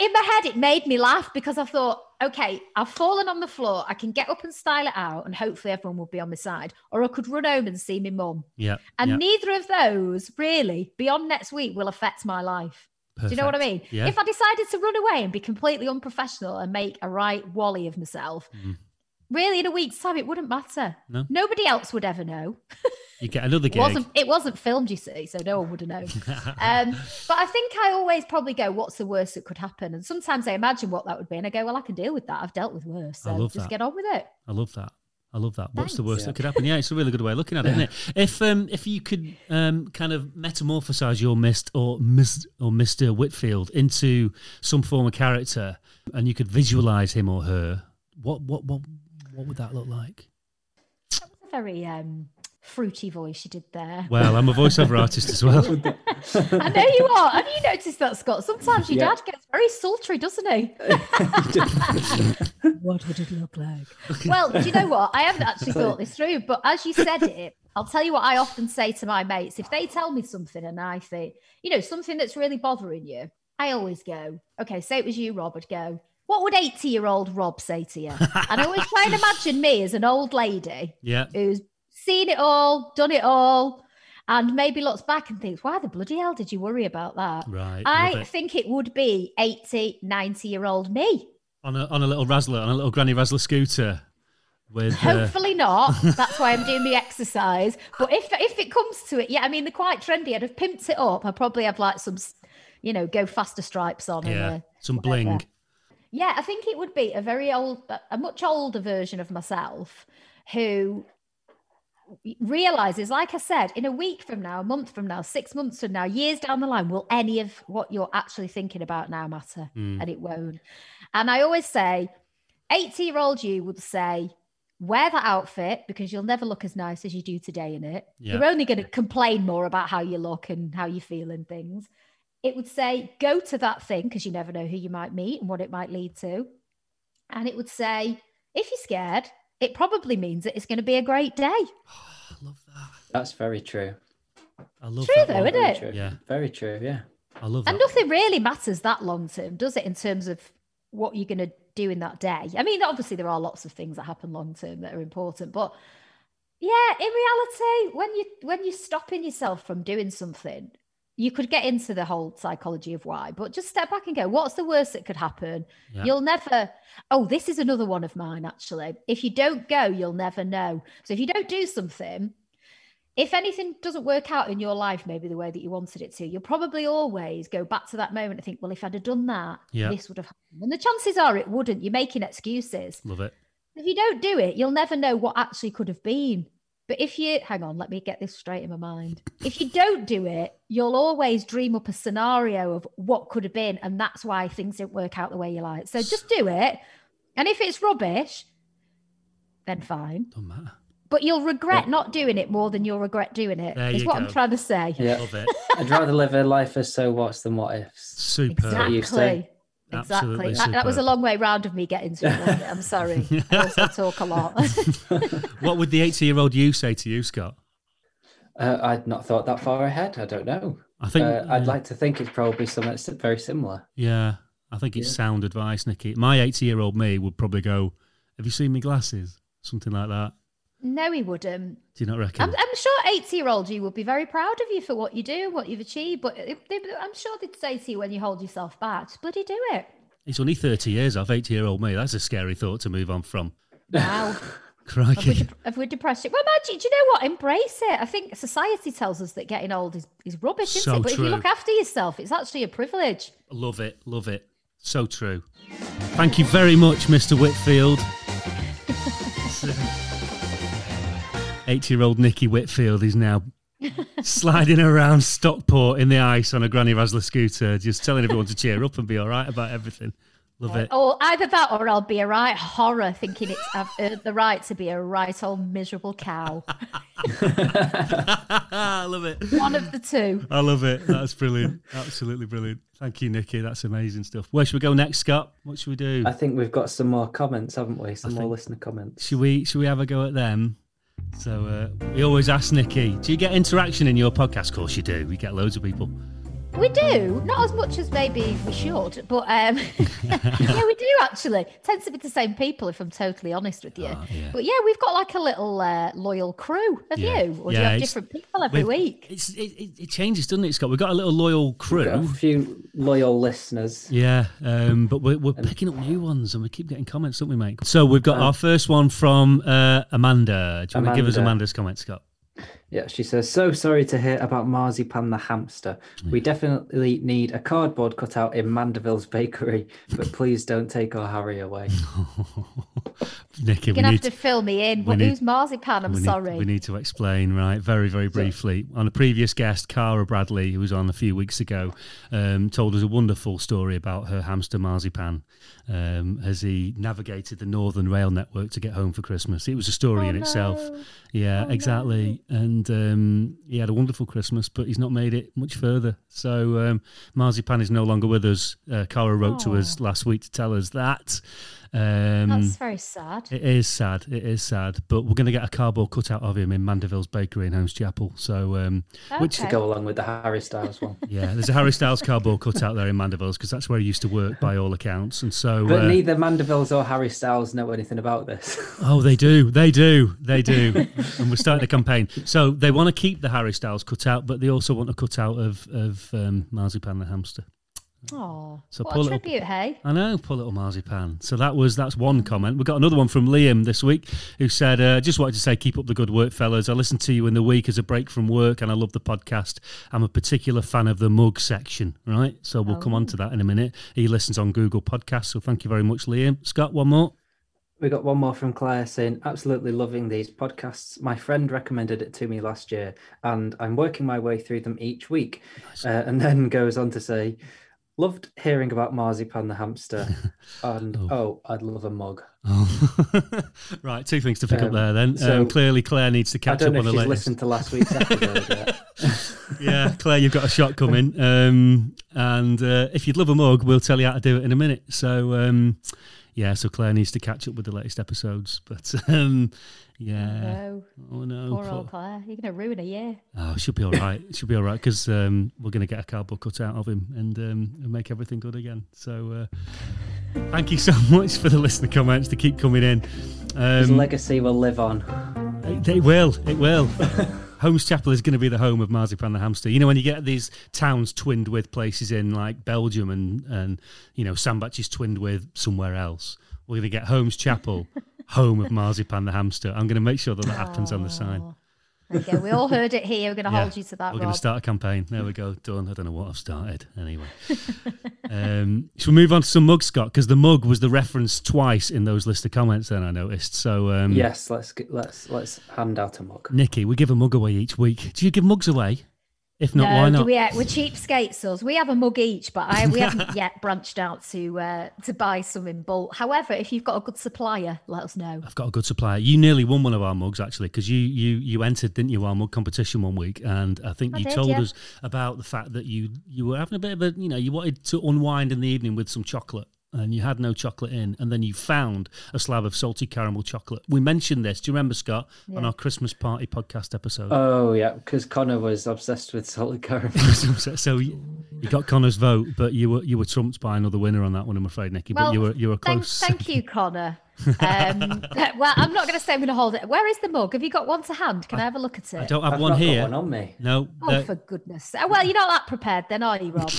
in my head it made me laugh because I thought, okay, I've fallen on the floor. I can get up and style it out, and hopefully everyone will be on my side. Or I could run home and see my mum. Yeah, and yep. neither of those really, beyond next week, will affect my life. Perfect. Do you know what I mean? Yeah. If I decided to run away and be completely unprofessional and make a right wally of myself. Mm. Really, in a week's time, it wouldn't matter. No. Nobody else would ever know. You get another gig. It wasn't, it wasn't filmed, you see, so no one would have known. um, but I think I always probably go, what's the worst that could happen? And sometimes I imagine what that would be, and I go, well, I can deal with that. I've dealt with worse, so I love just that. Get on with it. I love that. I love that. What's Thanks. the worst yeah. that could happen? Yeah, it's a really good way of looking at it, yeah. isn't it? If um, if you could um, kind of metamorphosize your Mist or Mist or Mister Whitfield into some form of character, and you could visualize him or her, what what what... what would that look like? That was a very um, fruity voice you did there. Well, I'm a voiceover artist as well. I know you are. Have you noticed that, Scott? Sometimes your yeah. dad gets very sultry, doesn't he? What would it look like? Well, do you know what? I haven't actually thought this through, but as you said it, I'll tell you what I often say to my mates. If they tell me something and I think, you know, something that's really bothering you, I always go, okay, say it was you, Rob, I'd go, what would eighty-year-old Rob say to you? And I always try and imagine me as an old lady yeah. who's seen it all, done it all, and maybe looks back and thinks, why the bloody hell did you worry about that? Right. I it. think it would be eighty, ninety-year-old me. On a on a little Razzler, on a little Granny Razzler scooter. With, uh... Hopefully not. That's why I'm doing the exercise. But if if it comes to it, yeah, I mean, they're quite trendy. I'd have pimped it up. I'd probably have like some, you know, go faster stripes on. Yeah, and, uh, some whatever. bling. Yeah, I think it would be a very old, a much older version of myself who realizes, like I said, in a week from now, a month from now, six months from now, years down the line, will any of what you're actually thinking about now matter? Mm. And it won't. And I always say, eighty-year-old you would say, wear that outfit because you'll never look as nice as you do today in it. Yeah. You're only going to complain more about how you look and how you feel and things. It would say, go to that thing because you never know who you might meet and what it might lead to. And it would say, if you're scared, it probably means that it's going to be a great day. Oh, I love that. That's very true. I love true, that. Though, oh, isn't it? True. Yeah. Very true, yeah. I love that. And nothing really matters that long term, does it, in terms of what you're going to do in that day? I mean, obviously, there are lots of things that happen long term that are important, but Yeah, in reality, when you when you're stopping yourself from doing something, you could get into the whole psychology of why, but just step back and go, what's the worst that could happen? Yeah. You'll never, oh, this is another one of mine, actually. If you don't go, you'll never know. So if you don't do something, if anything doesn't work out in your life, maybe the way that you wanted it to, you'll probably always go back to that moment and think, well, if I'd have done that, yeah. this would have happened. And the chances are it wouldn't. You're making excuses. Love it. If you don't do it, you'll never know what actually could have been. But if you, hang on, let me get this straight in my mind. If you don't do it, you'll always dream up a scenario of what could have been. And that's why things didn't work out the way you like. So just do it. And if it's rubbish, then fine. Don't matter. But you'll regret yeah. not doing it more than you'll regret doing it, there is what go. I'm trying to say. Yeah. Love it. I'd rather live a life as so what's than what ifs. Super. Exactly. Exactly. That, that was a long way round of me getting to it. I'm sorry. I also talk a lot. What would the eighty-year-old you say to you, Scott? Uh, I'd not thought that far ahead. I don't know. I think uh, yeah. I'd like to think it's probably something that's very similar. Yeah, I think it's yeah. sound advice, Nikki. My eighty-year-old me would probably go, "Have you seen me glasses?" Something like that. No, he wouldn't. Do you not reckon? I'm, I'm sure eighty-year-old you would be very proud of you for what you do, what you've achieved, but they, I'm sure they'd say to you when you hold yourself back, just bloody do it. It's only thirty years off, eighty-year-old me. That's a scary thought to move on from. Wow. Crikey. Have we, de- have we depressed it? Well, imagine, do you know what? Embrace it. I think society tells us that getting old is, is rubbish, isn't so it? But true. If you look after yourself, it's actually a privilege. Love it, love it. So true. Thank you very much, Mister Whitfield. eighty-year-old Nikki Whitfield is now sliding around Stockport in the ice on a Granny Razzler scooter, just telling everyone to cheer up and be all right about everything. Love it. Oh, either that or I'll be a right horror, thinking it's, I've earned the right to be a right old miserable cow. I love it. One of the two. I love it. That's brilliant. Absolutely brilliant. Thank you, Nikki. That's amazing stuff. Where should we go next, Scott? What should we do? I think we've got some more comments, haven't we? Some I more think... listener comments. Should we, should we have a go at them? So uh, we always ask Nikki, do you get interaction in your podcast? Of course you do. We get loads of people. We do. Not as much as maybe we should, but um, yeah, we do actually. It tends to be the same people, if I'm totally honest with you. Oh, yeah. But yeah, we've got like a little uh, loyal crew, have yeah. you? Or do yeah, you have different people every week? It's, it, it changes, doesn't it, Scott? We've got a little loyal crew. We've got a few loyal listeners. Yeah, um, but we're, we're picking up new ones and we keep getting comments, don't we, mate? So we've got um, our first one from uh, Amanda. Do you Amanda. want to give us Amanda's comment, Scott? Yeah, she says, so sorry to hear about Marzipan the hamster. We definitely need a cardboard cutout in Mandeville's bakery, but please don't take our Harry away. Nikki, You're going to have to fill me in. Well, need, who's Marzipan? I'm we sorry. Need, we need to explain, right, very, very briefly. On a previous guest, Cara Bradley, who was on a few weeks ago, um, told us a wonderful story about her hamster Marzipan um, as he navigated the Northern Rail Network to get home for Christmas. It was a story oh, in no. itself. Yeah, oh, exactly. No. And um, he had a wonderful Christmas, but he's not made it much further. So um, Marzipan is no longer with us. Uh, Cara wrote Aww. to us last week to tell us that. Um, That's very sad. It is sad. It is sad. But we're going to get a cardboard cutout of him in Mandeville's Bakery in Holmes Chapel. So, um, okay. which to go along with the Harry Styles one. Yeah, there's a Harry Styles cardboard cutout there in Mandeville's because that's where he used to work, by all accounts. And so, but uh, neither Mandeville's or Harry Styles know anything about this. Oh, they do. They do. They do. And we're starting a campaign. So they want to keep the Harry Styles cutout, but they also want a cutout of of um, Marzipan the hamster. Oh, so what a tribute, little, hey? I know, poor little Marzipan. So that was that's one comment. We've got another one from Liam this week who said, uh, just wanted to say, keep up the good work, fellas. I listen to you in the week as a break from work and I love the podcast. I'm a particular fan of the mug section, right? So we'll oh. come on to that in a minute. He listens on Google Podcasts, so thank you very much, Liam. Scott, one more? We got one more from Claire saying, absolutely loving these podcasts. My friend recommended it to me last year and I'm working my way through them each week. Nice. Uh, and then goes on to say, loved hearing about Marzipan the hamster, and oh, oh I'd love a mug. Oh. Right, two things to pick um, up there then. So um, clearly Claire needs to catch up on the latest. I don't know if she's listened to last week's episode yet. Yeah, Claire, you've got a shot coming. Um, and uh, if you'd love a mug, we'll tell you how to do it in a minute. So, um, yeah, so Claire needs to catch up with the latest episodes. But, um, yeah. Oh, no. Oh, no. Poor, Poor old Claire. You're going to ruin a year. Oh, she'll be all right. She'll be all right because um, we're going to get a cardboard cut out of him and, um, and make everything good again. So uh, thank you so much for the listener comments to keep coming in. Um, His legacy will live on. It, it will, it will. Holmes Chapel is going to be the home of Marzipan the Hamster. You know, when you get these towns twinned with places in like Belgium and, and you know, Sandbach is twinned with somewhere else. We're going to get Holmes Chapel, home of Marzipan the Hamster. I'm going to make sure that that happens oh. on the sign. Okay, we all heard it here. We're going to yeah, hold you to that, Rob. We're going to start a campaign. There we go. Done. I don't know what I've started. Anyway. um, shall we move on to some mugs, Scott? Because the mug was the reference twice in those list of comments then, I noticed. So um, Yes, let's let's let's hand out a mug. Nikki, we give a mug away each week. Do you give mugs away? If not, no, why not? We, uh, we're cheapskates, us. We have a mug each, but I, we haven't yet branched out to uh, to buy some in bulk. However, if you've got a good supplier, let us know. I've got a good supplier. You nearly won one of our mugs, actually, because you, you, you entered, didn't you, our mug competition one week, and I think I you did, told yeah. us about the fact that you, you were having a bit of a, you know, you wanted to unwind in the evening with some chocolate, and you had no chocolate in, and then you found a slab of salty caramel chocolate. We mentioned this, do you remember, Scott, yeah. on our Christmas party podcast episode? Oh, yeah, because Connor was obsessed with salted caramel. So you, you got Connor's vote, but you were you were trumped by another winner on that one, I'm afraid, Nikki, well, but you were, you were close. Thank, thank you, Connor. um, well, I'm not going to say I'm going to hold it. Where is the mug? Have you got one to hand? Can I, I have a look at it? I don't have I've one not here. Got one on me. No. Oh, uh, for goodness. Well, you're not that prepared then, are you, Rob?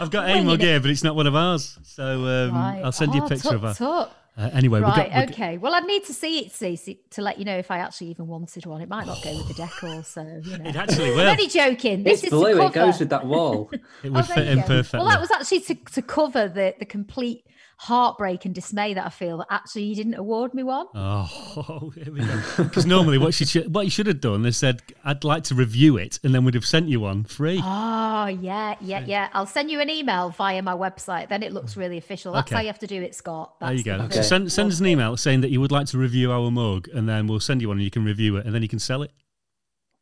I've got well, a mug here, but it's not one of ours. So um, right. I'll send you oh, a picture tuck, of her. Tuck. Uh, anyway, right, we got, okay. We got... Well, I'd need to see it Cece, to let you know if I actually even wanted one. It might not go with the decor, so you know. It actually will. I'm only joking. This it's is blue. It goes with that wall. It would oh, fit in perfectly. Well, that was actually to, to cover the, the complete heartbreak and dismay that I feel that actually you didn't award me one. Oh, here we go. Because normally what she should, what you should have done is said, I'd like to review it, and then we'd have sent you one free. Oh, yeah, yeah, yeah. I'll send you an email via my website. Then it looks really official. That's okay. How you have to do it, Scott. That's there you go. Okay. So send, send us an email saying that you would like to review our mug, and then we'll send you one and you can review it, and then you can sell it.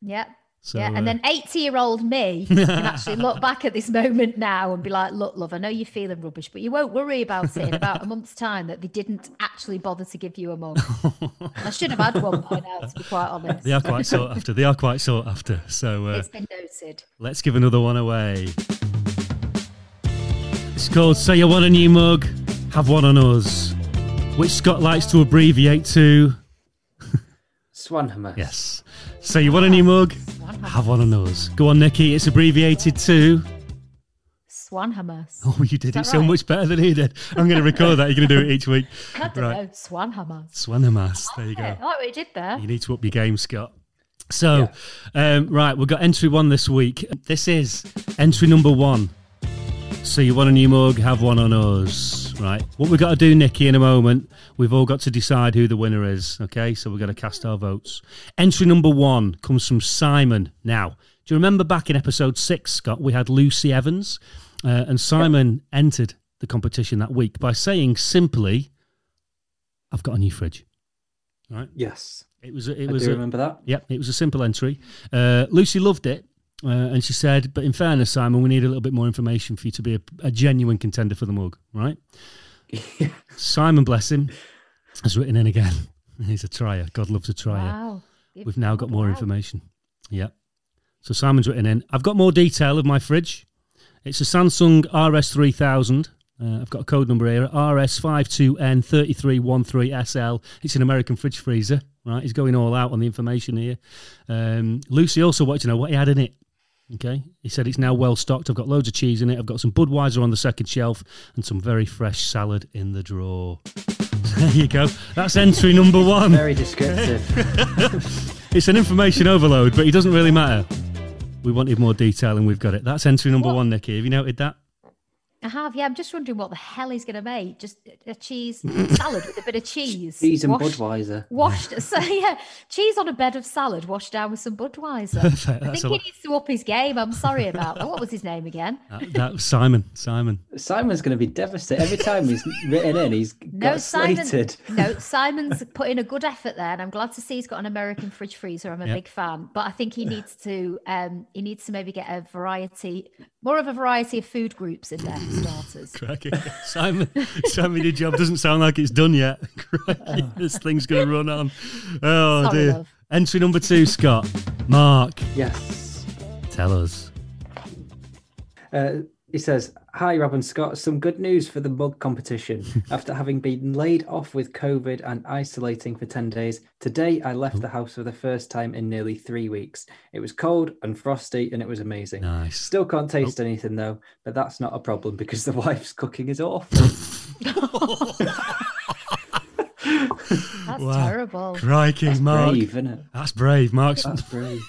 Yeah. So, yeah, and uh, then eighty-year-old me can actually look back at this moment now and be like, look, love, I know you're feeling rubbish, but you won't worry about it in about a month's time that they didn't actually bother to give you a mug. I should have had one by now, to be quite honest. They are quite sought after. They are quite sought after. So uh, it's been noted. Let's give another one away. It's called Say You Want a New Mug, Have One on Us, which Scott likes to abbreviate to... Swanhammer. Yes. So you want a new mug? Swanhammer. Have one on us. Go on, Nikki. It's abbreviated to... Swanhammer. Oh, you did it right? So much better than he did. I'm going to record that. You're going to do it each week. I don't right. know. Swanhammer. Swanhammer. There you go. I like what you did there. You need to up your game, Scott. So, yeah. um, right, we've got entry one this week. This is entry number one. So you want a new mug? Have one on us. Right. What we've got to do, Nikki, in a moment, we've all got to decide who the winner is, okay? So we've got to cast our votes. Entry number one comes from Simon. Now, do you remember back in episode six, Scott, we had Lucy Evans, uh, and Simon yep. entered the competition that week by saying simply, I've got a new fridge. Right? Yes. It was. It I was do a, remember that. Yep, it was a simple entry. Uh, Lucy loved it. Uh, and she said, but in fairness, Simon, we need a little bit more information for you to be a, a genuine contender for the mug, right? Yeah. Simon, bless him, has written in again. He's a trier. God loves a trier. Wow. We've now got more wow. information. Yeah. So Simon's written in. I've got more detail of my fridge. It's a Samsung R S three thousand. Uh, I've got a code number here, R S five two N three three one three S L. It's an American fridge freezer, right? He's going all out on the information here. Um, Lucy also wanted to know what he had in it. Okay, he said it's now well stocked. I've got loads of cheese in it. I've got some Budweiser on the second shelf and some very fresh salad in the drawer. There you go. That's entry number one. Very descriptive. It's an information overload, but it doesn't really matter. We wanted more detail and we've got it. That's entry number what? one, Nikki. Have you noted that? I have, yeah. I'm just wondering what the hell he's going to make. Just a cheese salad with a bit of cheese. Cheese and washed, Budweiser. Washed. So, yeah, cheese on a bed of salad washed down with some Budweiser. Perfect. I think he lot. needs to up his game. I'm sorry about that. What was his name again? That, that was Simon. Simon. Simon's going to be devastated. Every time he's written in, he's no, got Simon, slated. No, Simon's put in a good effort there, and I'm glad to see he's got an American fridge freezer. I'm a yep. big fan. But I think he needs to um, he needs to maybe get a variety, more of a variety of food groups in there. Starters. Cracking. Simon, Simon, your job doesn't sound like it's done yet. Cracking. This thing's going to run on. Oh, Sorry, dear. Love. Entry number two, Scott. Mark. Yes. Tell us. Uh, He says, "Hi, Rob and Scott. Some good news for the mug competition. After having been laid off with COVID and isolating for ten days, today I left the house for the first time in nearly three weeks. It was cold and frosty and it was amazing. Nice. Still can't taste oh. anything though, but that's not a problem because the wife's cooking is awful." That's wow. terrible. Crikey, that's Mark. Brave, isn't it? That's brave, Mark. That's brave.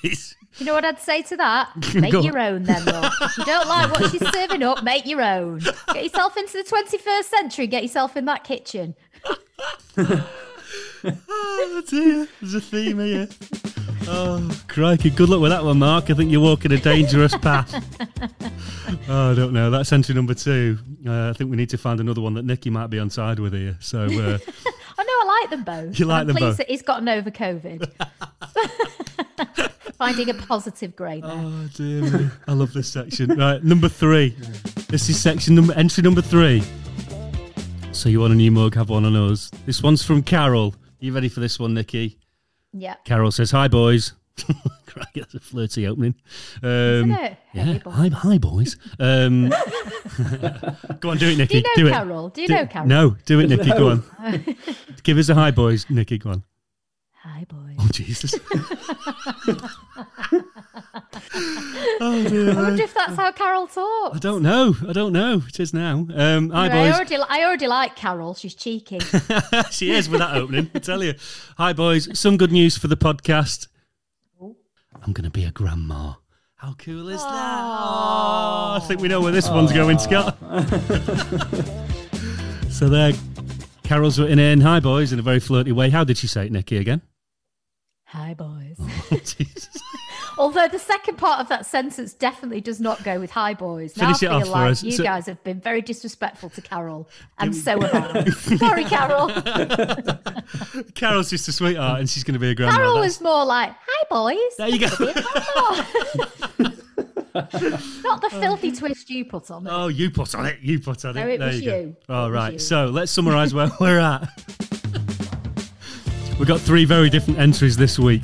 You know what I'd say to that? Make Go your on. Own then, though. If you don't like what she's serving up, make your own. Get yourself into the twenty-first century. Get yourself in that kitchen. Oh, dear. There's a theme here. Oh, crikey. Good luck with that one, Mark. I think you're walking a dangerous path. Oh, I don't know. That's entry number two. Uh, I think we need to find another one that Nikki might be on side with here. So... Uh, I know I like them both. You like I'm them pleased both. That he's gotten over COVID. Finding a positive grade there. Oh dear me. I love this section. Right, number three. This is section number entry number three. So you want a new mug, have one on us. This one's from Carol. Are you ready for this one, Nikki? Yeah. Carol says, "Hi boys." That's a flirty opening. Um, Isn't it? Yeah. Hey, boy. Hi, hi, boys. Um, go on, do it, Nikki. Do you know do Carol? It. Do you do, know Carol? No, do it, Nikki. No. Go on. Give us a hi, boys, Nikki. Go on. Hi, boys. Oh, Jesus. Oh, dear. I wonder if that's how Carol talks. I don't know. I don't know. It is now. Um, hi, no, boys. I already, I already like Carol. She's cheeky. She is with that opening, I tell you. Hi, boys. Some good news for the podcast. I'm going to be a grandma. How cool is that? Aww. I think we know where this Aww. One's going, Scott. So there, Carol's written in, "Hi, boys," in a very flirty way. How did she say it, Nikki, again? Hi, boys. Oh, Jesus. Although the second part of that sentence definitely does not go with "hi, boys." Now Finish I feel it off like for us. You so, guys have been very disrespectful to Carol, and so have I. Sorry, Carol. Carol's just a sweetheart, and she's going to be a grandma. Carol That's... was more like, "Hi, boys." There you go. Not the filthy twist you put on it. Oh, you put on it. You put on it. No, it there was you. you. All right. You. So let's summarise where we're at. We've got three very different entries this week.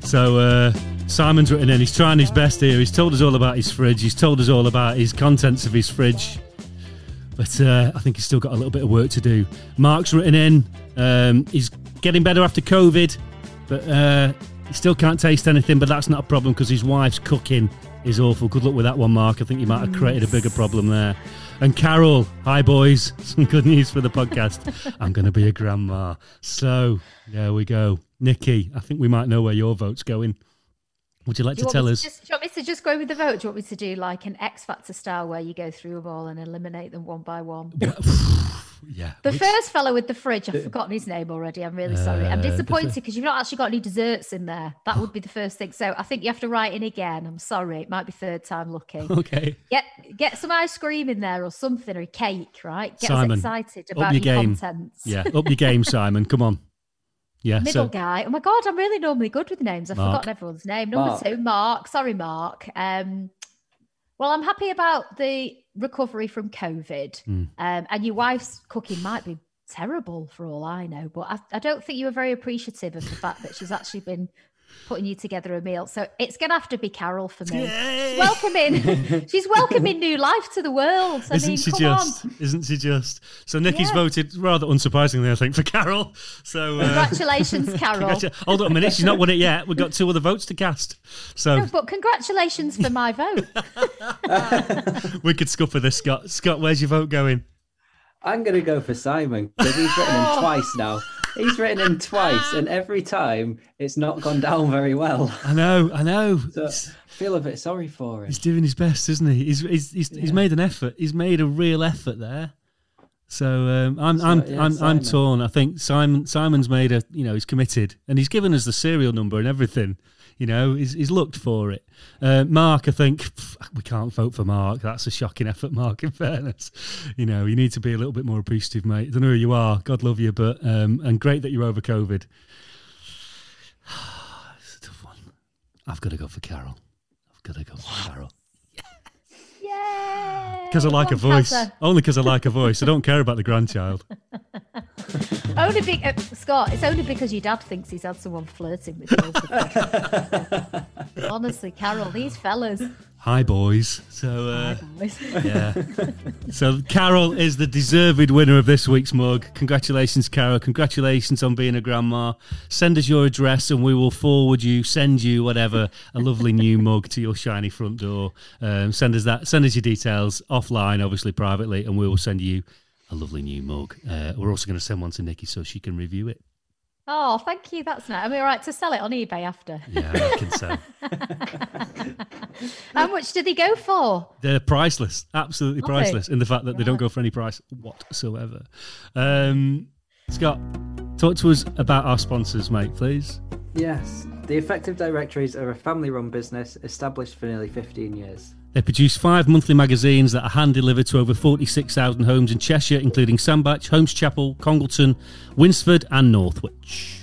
So. Uh, Simon's written in. He's trying his best here. He's told us all about his fridge. He's told us all about his contents of his fridge. But uh, I think he's still got a little bit of work to do. Mark's written in. Um, he's getting better after COVID, but uh, he still can't taste anything. But that's not a problem because his wife's cooking is awful. Good luck with that one, Mark. I think you might have created a bigger problem there. And Carol, "Hi, boys. Some good news for the podcast. I'm going to be a grandma." So there we go. Nikki, I think we might know where your vote's going. Would you like do you to tell us? To just, do you want me to just go with the vote? Do you want me to do like an X Factor style where you go through them all and eliminate them one by one? Yeah. The which... first fellow with the fridge, I've forgotten his name already. I'm really uh, sorry. I'm disappointed because you've not actually got any desserts in there. That would be the first thing. So I think you have to write in again. I'm sorry. It might be third time lucky. Okay. Get get some ice cream in there or something or a cake, right? Get Simon, us excited about your, your contents. Yeah. Up your game, Simon. Come on. Yeah, middle so, guy. Oh my God, I'm really normally good with names. I've Mark. forgotten everyone's name. Number Mark. two, Mark. Sorry, Mark. Um, well, I'm happy about the recovery from COVID. Mm. Um, and your wife's cooking might be terrible for all I know, but I, I don't think you were very appreciative of the fact that she's actually been putting you together a meal. So it's going to have to be Carol for me. Yay! She's welcoming, she's welcoming new life to the world. I isn't mean, she come just? On. Isn't she just? So Nikki's yeah. voted rather unsurprisingly, I think, for Carol. So uh, congratulations, Carol. Congratu- Hold on a minute, she's not won it yet. We've got two other votes to cast. So, no, but congratulations for my vote. We could scupper this, Scott. Scott, where's your vote going? I'm going to go for Simon because he's written him twice now. He's written in twice, and every time it's not gone down very well. I know, I know. So I feel a bit sorry for him. He's doing his best, isn't he? He's he's he's, yeah. he's made an effort. He's made a real effort there. So um, I'm so, I'm yeah, I'm, Simon. I'm torn. I think Simon Simon's made a you know he's committed, and he's given us the serial number and everything. You know, he's, he's looked for it. Uh, Mark, I think, pff, we can't vote for Mark. That's a shocking effort, Mark, in fairness. You know, you need to be a little bit more appreciative, mate. I don't know who you are. God love you, but, um, and great that you're over COVID. It's a tough one. I've got to go for Carol. I've got to go for Carol. Yay! Because I like her voice. A... Only because I like her voice. I don't care about the grandchild. Only be- uh, Scott, it's only because your dad thinks he's had someone flirting with you. Honestly, Carol, these fellas, Hi, boys. So, uh, Hi, boys. Yeah. So, Carol is the deserved winner of this week's mug. Congratulations, Carol. Congratulations on being a grandma. Send us your address and we will forward you, send you, whatever, a lovely new mug to your shiny front door. Um, send us that. Send us your details offline, obviously, privately, and we will send you a lovely new mug. Uh, we're also going to send one to Nikki so she can review it. Oh, thank you. That's nice. Are we all right to sell it on eBay after? Yeah, I can sell. How much do they go for? They're priceless. Absolutely Love priceless it. In the fact that right. they don't go for any price whatsoever. Um, Scott, talk to us about our sponsors, mate, please. Yes. The Effective Directories are a family-run business established for nearly fifteen years. They produce five monthly magazines that are hand-delivered to over forty-six thousand homes in Cheshire, including Sandbach, Holmes Chapel, Congleton, Winsford and Northwich.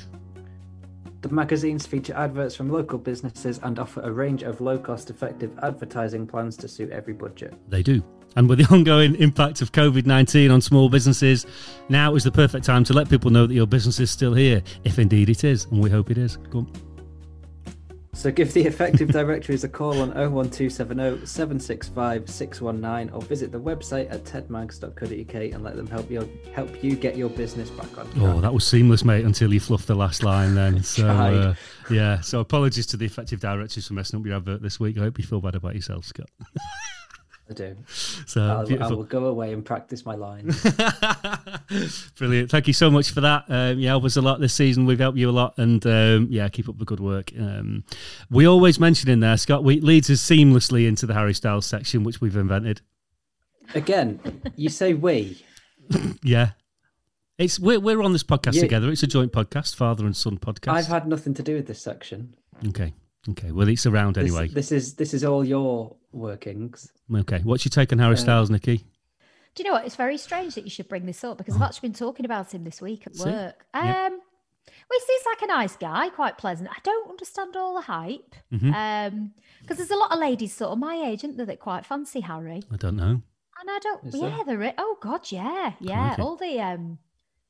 The magazines feature adverts from local businesses and offer a range of low-cost, effective advertising plans to suit every budget. They do. And with the ongoing impact of covid nineteen on small businesses, now is the perfect time to let people know that your business is still here, if indeed it is, and we hope it is. Go on. So give the Effective Directories a call on oh one two seven oh, seven six five, six one nine or visit the website at ted mags dot co dot uk and let them help you help you get your business back on track. Oh, that was seamless, mate, until you fluffed the last line then. So uh, yeah, so apologies to the Effective Directories for messing up your advert this week. I hope you feel bad about yourself, Scott. I do. So I'll, I will go away and practice my lines. Brilliant. Thank you so much for that. Um, you help us a lot this season. We've helped you a lot. And um, yeah, keep up the good work. Um, we always mention in there, Scott, we leads us seamlessly into the Harry Styles section, which we've invented. Again, you say we. Yeah. It's we're, we're on this podcast you, together. It's a joint podcast, father and son podcast. I've had nothing to do with this section. Okay. Okay, well, it's around anyway. This, this is this is all your workings. Okay, what's your take on Harry Styles, um, Nikki? Do you know what? It's very strange that you should bring this up because oh. I've actually been talking about him this week at See? work. Um, yep. Well, he seems like a nice guy, quite pleasant. I don't understand all the hype because mm-hmm. um, there's a lot of ladies sort of my age, aren't there, that quite fancy Harry? I don't know. And I don't, is yeah, there? they're, oh God, yeah, yeah, all the... um.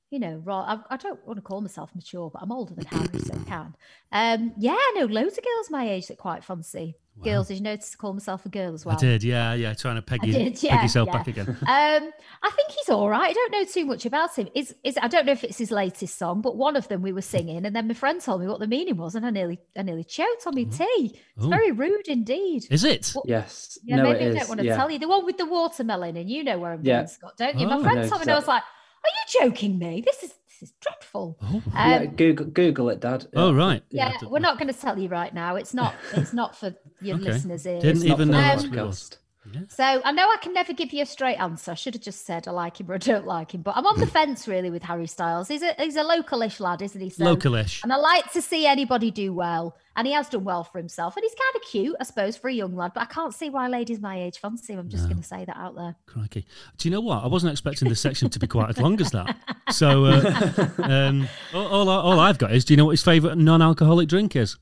You know, I, I don't want to call myself mature, but I'm older than Harry, so I can. Um, yeah, I know loads of girls my age that quite fancy. Wow. Girls, did you notice I call myself a girl as well? I did, yeah, yeah. Trying to peg, you, did, yeah, peg yourself yeah. back again. um, I think he's all right. I don't know too much about him. Is is I don't know if it's his latest song, but one of them we were singing, and then my friend told me what the meaning was, and I nearly I nearly choked on my tea. It's Ooh. very rude indeed. Is it? Well, yes. Yeah, no, maybe it I don't is. want to yeah. tell you. The one with the watermelon, and you know where I'm yeah. going, Scott, don't you? Oh, my friend no, told me, and I was like, are you joking me? This is this is dreadful. Oh, um, yeah, Google Google it, Dad. Oh right. Yeah, yeah we're not going to tell you right now. It's not it's not for your okay. listeners' ears. Didn't it's even know that um, was yeah. So I know I can never give you a straight answer. I should have just said I like him or I don't like him. But I'm on the fence really with Harry Styles. He's a he's a localish lad, isn't he? So, localish. And I like to see anybody do well. And he has done well for himself. And he's kind of cute, I suppose, for a young lad. But I can't see why ladies my age fancy him. I'm just no. going to say that out there. Crikey. Do you know what? I wasn't expecting this section to be quite as long as that. So uh, um, all, all, all I've got is, do you know what his favourite non-alcoholic drink is?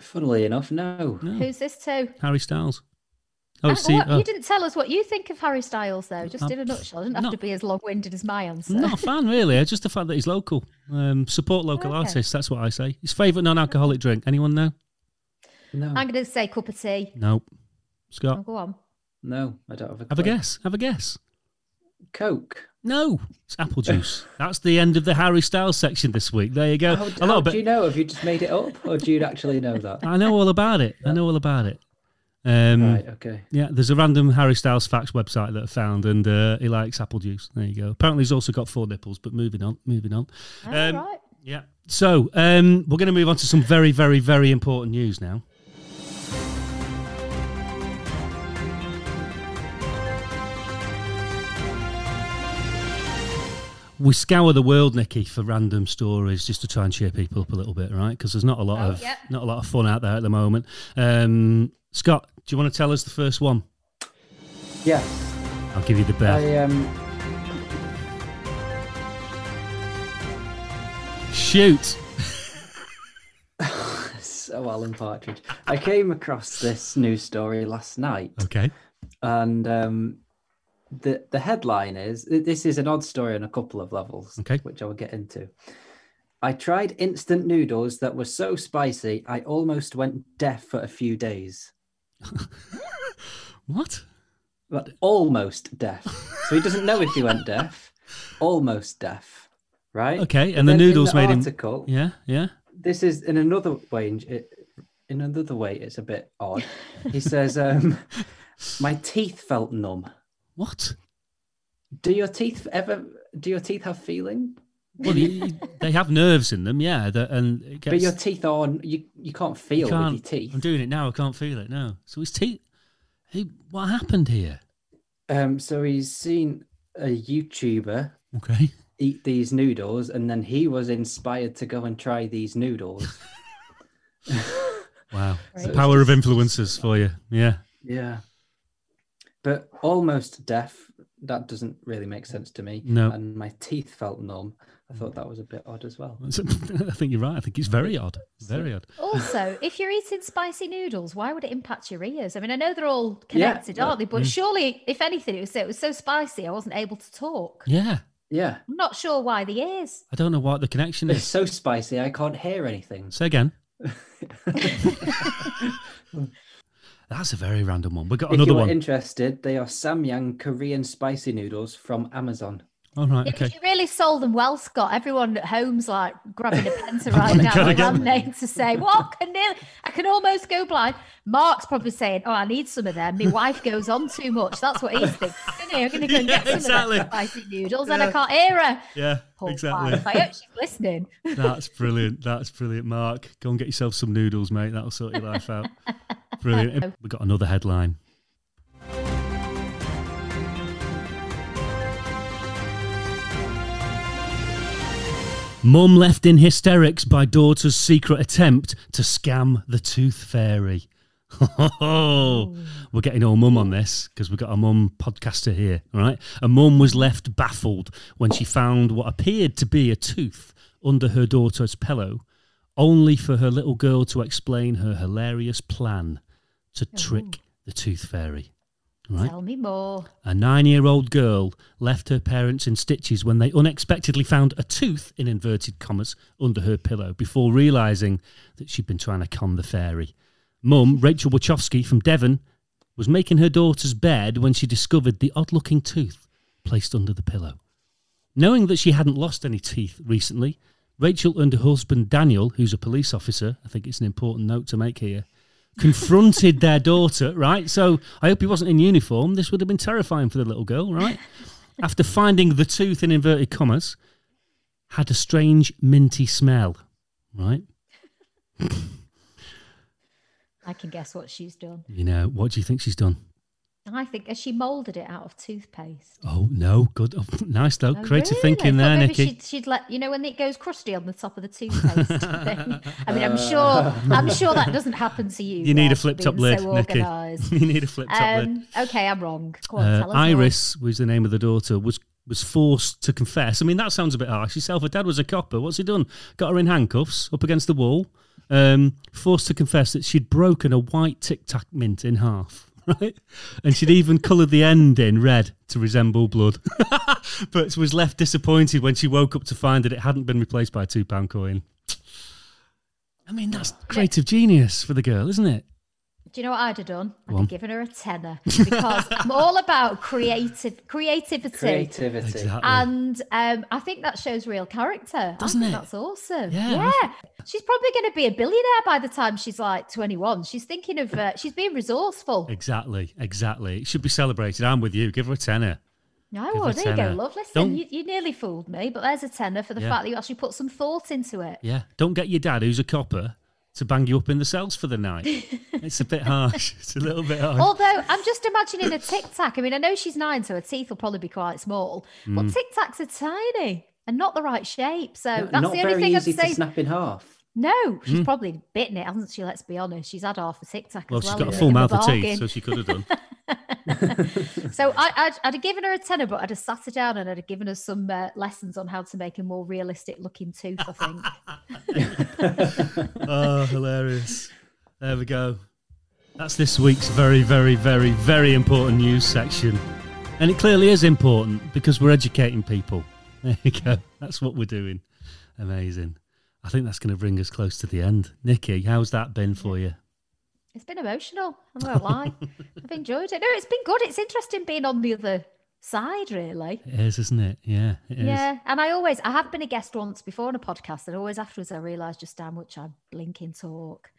Funnily enough, no. no. Who's this to? Harry Styles. Oh, uh, see, well, uh, you didn't tell us what you think of Harry Styles, though, just I'm, in a nutshell. I didn't have not, to be as long-winded as my answer. Not a fan, really. Just the fact that he's local. Um, support local okay. artists, that's what I say. His favourite non-alcoholic drink. Anyone know? No. I'm going to say cup of tea. Nope. Scott? Oh, go on. No, I don't have a Have a guess. Have a guess. Coke. No, it's apple juice. That's the end of the Harry Styles section this week. There you go. How, a how bit. Do you know? Have you just made it up? Or do you actually know that? I know all about it. I know all about it. Um, right, okay. Yeah, there's a random Harry Styles facts website that I found, and uh, he likes apple juice. There you go. Apparently, he's also got four nipples. But moving on, moving on. All um, right. Yeah. So um, we're going to move on to some very, very, very important news now. We scour the world, Nikki, for random stories just to try and cheer people up a little bit, right? Because there's not a lot oh, of yeah. not a lot of fun out there at the moment. Um, Scott, do you want to tell us the first one? Yes. I'll give you the bell. I, um... Shoot. So Alan Partridge. I came across this news story last night. Okay. And um, the the headline is, this is an odd story on a couple of levels, okay. which I will get into. I tried instant noodles that were so spicy, I almost went deaf for a few days. What? But almost deaf. So he doesn't know if he went deaf. Almost deaf, right? Okay, and the noodles made him... Yeah, yeah. This is, in another way, it, in another way, it's a bit odd. He says, um, my teeth felt numb. What? Do your teeth ever... Do your teeth have feeling? Well, you, they have nerves in them, yeah. And it gets... But your teeth are... You, you can't feel you can't, with your teeth. I'm doing it now. I can't feel it, no. So his teeth... He, what happened here? Um, so he's seen a YouTuber okay. eat these noodles, and then he was inspired to go and try these noodles. Wow. Right. The power of influencers for you. Yeah. Yeah. But almost deaf, that doesn't really make sense to me. No. And my teeth felt numb. I thought that was a bit odd as well. I think you're right. I think it's very odd. Very odd. Also, if you're eating spicy noodles, why would it impact your ears? I mean, I know they're all connected, yeah, aren't they? But mm. surely, if anything, it was, it was so spicy I wasn't able to talk. Yeah. Yeah. I'm not sure why the ears. I don't know what the connection is. It's so spicy I can't hear anything. Say again. That's a very random one. We've got if another one. If you're interested, they are Samyang Korean spicy noodles from Amazon. All right, okay. You really sold them well, Scott. Everyone at home's like grabbing a pen to write down a brand name to say, what? Well, I, I can almost go blind. Mark's probably saying, oh, I need some of them. My wife goes on too much. That's what he's thinking. I'm going to go and yeah, get some exactly. of those spicy noodles yeah. and I can't hear her. Yeah, Poor exactly. Wife. I hope she's listening. That's brilliant. That's brilliant, Mark. Go and get yourself some noodles, mate. That'll sort your life out. Brilliant. We've got another headline. Mum left in hysterics by daughter's secret attempt to scam the tooth fairy. We're getting all mum on this because we've got a mum podcaster here, right? A mum was left baffled when she found what appeared to be a tooth under her daughter's pillow, only for her little girl to explain her hilarious plan to oh. trick the tooth fairy. Right. Tell me more. A nine-year-old girl left her parents in stitches when they unexpectedly found a tooth, in inverted commas, under her pillow before realising that she'd been trying to con the fairy. Mum, Rachel Wachowski from Devon, was making her daughter's bed when she discovered the odd-looking tooth placed under the pillow. Knowing that she hadn't lost any teeth recently, Rachel and her husband Daniel, who's a police officer, I think it's an important note to make here, confronted their daughter, right? So I hope he wasn't in uniform. This would have been terrifying for the little girl, right? After finding the tooth, in inverted commas, had a strange minty smell, right? I can guess what she's done. You know, what do you think she's done? I think as she moulded it out of toothpaste. Oh, no. Good. Oh, nice, though. Oh, Creative really? thinking there, maybe Nikki. She'd, she'd let, you know, when it goes crusty on the top of the toothpaste thing. I mean, I'm sure I'm sure that doesn't happen to you. You need a flip-top lid, so Nikki. You need a flip-top um, lid. Okay, I'm wrong. Go on, uh, tell us Iris, who's the name of the daughter, was, was forced to confess. I mean, that sounds a bit harsh. Herself, her dad was a copper. What's he done? Got her in handcuffs, up against the wall, um, forced to confess that she'd broken a white Tic Tac mint in half. Right, and she'd even coloured the end in red to resemble blood, but was left disappointed when she woke up to find that it hadn't been replaced by a two pound coin. I mean, that's creative genius for the girl, isn't it? Do you know what I'd have done? I'd have given her a tenner because I'm all about creative creativity. Creativity. Exactly. And um, I think that shows real character. Doesn't I think it? That's awesome. Yeah. yeah. She's probably going to be a billionaire by the time she's like twenty-one. She's thinking of, uh, she's being resourceful. Exactly. Exactly. It should be celebrated. I'm with you. Give her a tenner. No, there tenner. you go, love. Listen, you, you nearly fooled me, but there's a tenner for the yeah. fact that you actually put some thought into it. Yeah. Don't get your dad, who's a copper, to bang you up in the cells for the night. It's a bit harsh. It's a little bit harsh. Although, I'm just imagining a tic-tac. I mean, I know she's nine, so her teeth will probably be quite small. Mm. But tic-tacs are tiny and not the right shape. So no, that's the only thing I'd say. Not very easy to snap in half. No, she's mm. probably bitten it, hasn't she? Let's be honest. She's had half a tic-tac well, as well. Well, she's got a full mouth of teeth, so she could have done. So I, I'd, I'd have given her a tenner, but I'd have sat her down and I'd have given her some uh, lessons on how to make a more realistic looking tooth, I think. Oh, hilarious. There we go. That's this week's very, very, very, very important news section. And it clearly is important because we're educating people. There you go. That's what we're doing. Amazing. I think that's going to bring us close to the end. Nikki, how's that been for you? It's been emotional, I won't lie. I've enjoyed it. No, it's been good. It's interesting being on the other side, really. It is, isn't it? Yeah, it is. Yeah, and I always, I have been a guest once before on a podcast, and always afterwards I realised just how much I blinking talk.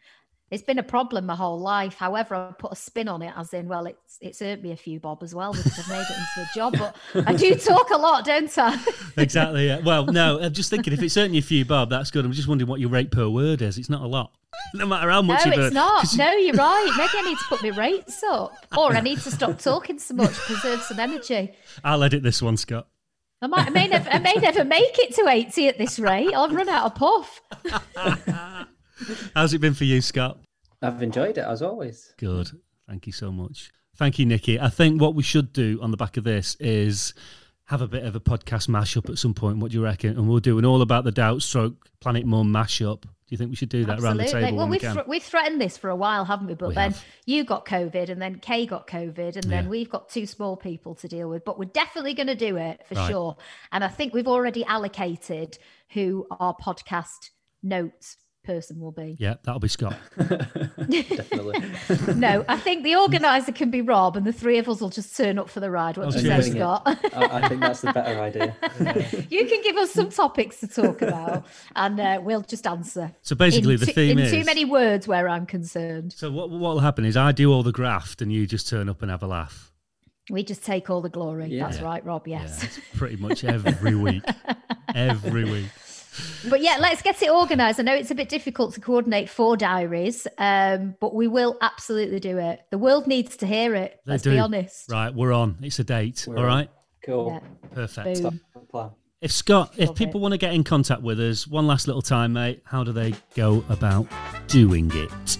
It's been a problem my whole life. However, I put a spin on it as in, well, it's it's earned me a few bob as well because I've made it into a job. But I do talk a lot, don't I? Exactly. Yeah. Well, no, I'm just thinking if it's earned you a few bob, that's good. I'm just wondering what your rate per word is. It's not a lot, no matter how much. No, you've it's earned. Not. You... No, you're right. Maybe I need to put my rates up, or I need to stop talking so much, preserve some energy. I'll edit this one, Scott. I might. I may never. I may never make it to eighty at this rate. I'll run out of puff. How's it been for you, Scott? I've enjoyed it, as always. Good. Thank you so much. Thank you, Nikki. I think what we should do on the back of this is have a bit of a podcast mashup at some point. What do you reckon? And we'll do an All About the Doubt stroke Planet Mum mashup. Do you think we should do that Absolutely. Around the table? Well, we've, we th- we've threatened this for a while, haven't we? But we then have. You got COVID, and then Kay got COVID, and then yeah. we've got two small people to deal with. But we're definitely going to do it for right. sure. And I think we've already allocated who our podcast notes person will be. Yeah, that'll be Scott. Definitely. No, I think the organizer can be Rob, and the three of us will just turn up for the ride. What do you say, Scott? I, I think that's the better idea. You can give us some topics to talk about, and uh, we'll just answer. So basically, in the theme t- in is in too many words where I'm concerned. So what what will happen is I do all the graft, and you just turn up and have a laugh. We just take all the glory. Yeah. That's yeah. right, Rob. Yes, yeah, that's pretty much every week. Every week. But yeah, let's get it organised. I know it's a bit difficult to coordinate four diaries, um, but we will absolutely do it. The world needs to hear it, let's be honest. Right, we're on. It's a date, we're all right? On. Cool. Yeah. Perfect. Boom. If Scott, if Love people it. want to get in contact with us, one last little time, mate, how do they go about doing it?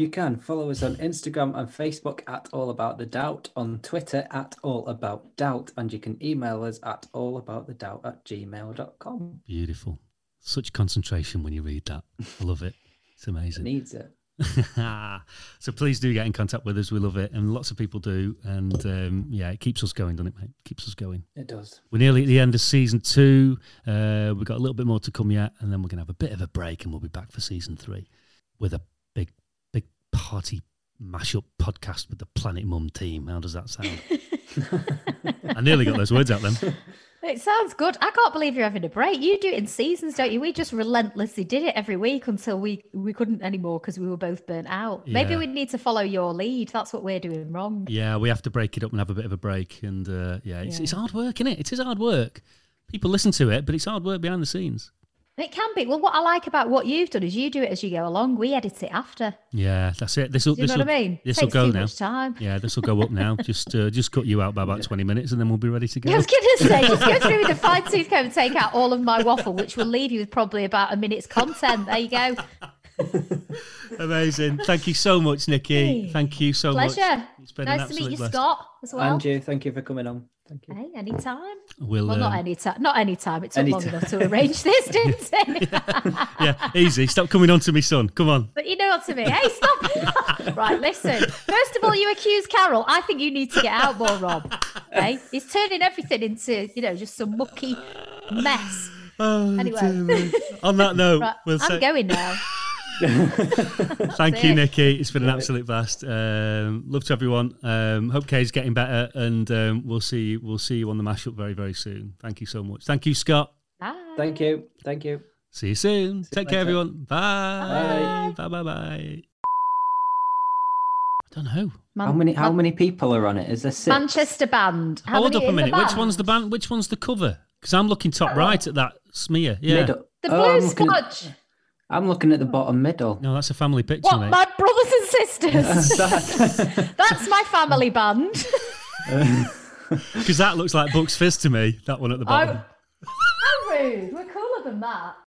You can follow us on Instagram and Facebook at All About the Doubt, on Twitter at All About Doubt, and you can email us at allaboutthedoubt at gmail dot com. Beautiful. Such concentration when you read that. I love it. It's amazing. It needs it. So please do get in contact with us. We love it. And lots of people do. And um, yeah, it keeps us going, doesn't it, mate? It keeps us going. It does. We're nearly at the end of season two. Uh, we've got a little bit more to come yet, and then we're going to have a bit of a break, and we'll be back for season three with a party mashup podcast with the Planet Mum team. How does that sound? I nearly got those words out then. It sounds good. I can't believe you're having a break. You do it in seasons, don't you? We just relentlessly did it every week until we we couldn't anymore because we were both burnt out. Yeah. Maybe we need to follow your lead. That's what we're doing wrong. Yeah, we have to break it up and have a bit of a break. And uh, yeah, it's, yeah, it's hard work, isn't it? It is hard work. People listen to it, but it's hard work behind the scenes. It can be. Well, what I like about what you've done is you do it as you go along. We edit it after. Yeah, that's it. This will. Do you know what I mean? This will go now. Takes too much time. Yeah, this will go up now. Just, uh, just cut you out by about twenty minutes, and then we'll be ready to go. I was going to say, just go through with a fine tooth comb and take out all of my waffle, which will leave you with probably about a minute's content. There you go. Amazing. Thank you so much, Nikki. Hey. Thank you so Pleasure. much. Pleasure. It's been nice an absolute to meet you, blast. Scott, as well. And you. Thank you for coming on. Thank you. Hey, anytime. We'll, well, not um, any time. Not any time. It took long enough to arrange this, didn't it? Yeah. yeah, easy. Stop coming on to me, son. Come on. But you know what to me. Hey, stop. Right, listen. First of all, you accuse Carol. I think you need to get out more, Rob. Okay? He's turning everything into, you know, just some mucky mess. Oh, anyway. On that note, right, we'll I'm say... going now. Thank you, it. Nikki. It's been an absolute blast. Um, love to everyone. Um, hope Kay's getting better, and um, we'll see you. We'll see you on the mashup very, very soon. Thank you so much. Thank you, Scott. Bye. Thank you. Thank you. See you soon. See Take you care, later. Everyone. Bye. Bye. Bye. Bye. Bye. I don't know. Man- how many? How Man- many people are on it? Is there six? Manchester band. How Hold up a minute. Which one's the band? Which one's the cover? Because I'm looking top oh. right at that smear. Yeah. Middle. The blue oh, scotch. At- I'm looking at the bottom middle. No, that's a family picture, what, mate. My brothers and sisters. that? That's my family band. Because that looks like Buck's Fizz to me, that one at the bottom. Oh, how rude. We're cooler than that.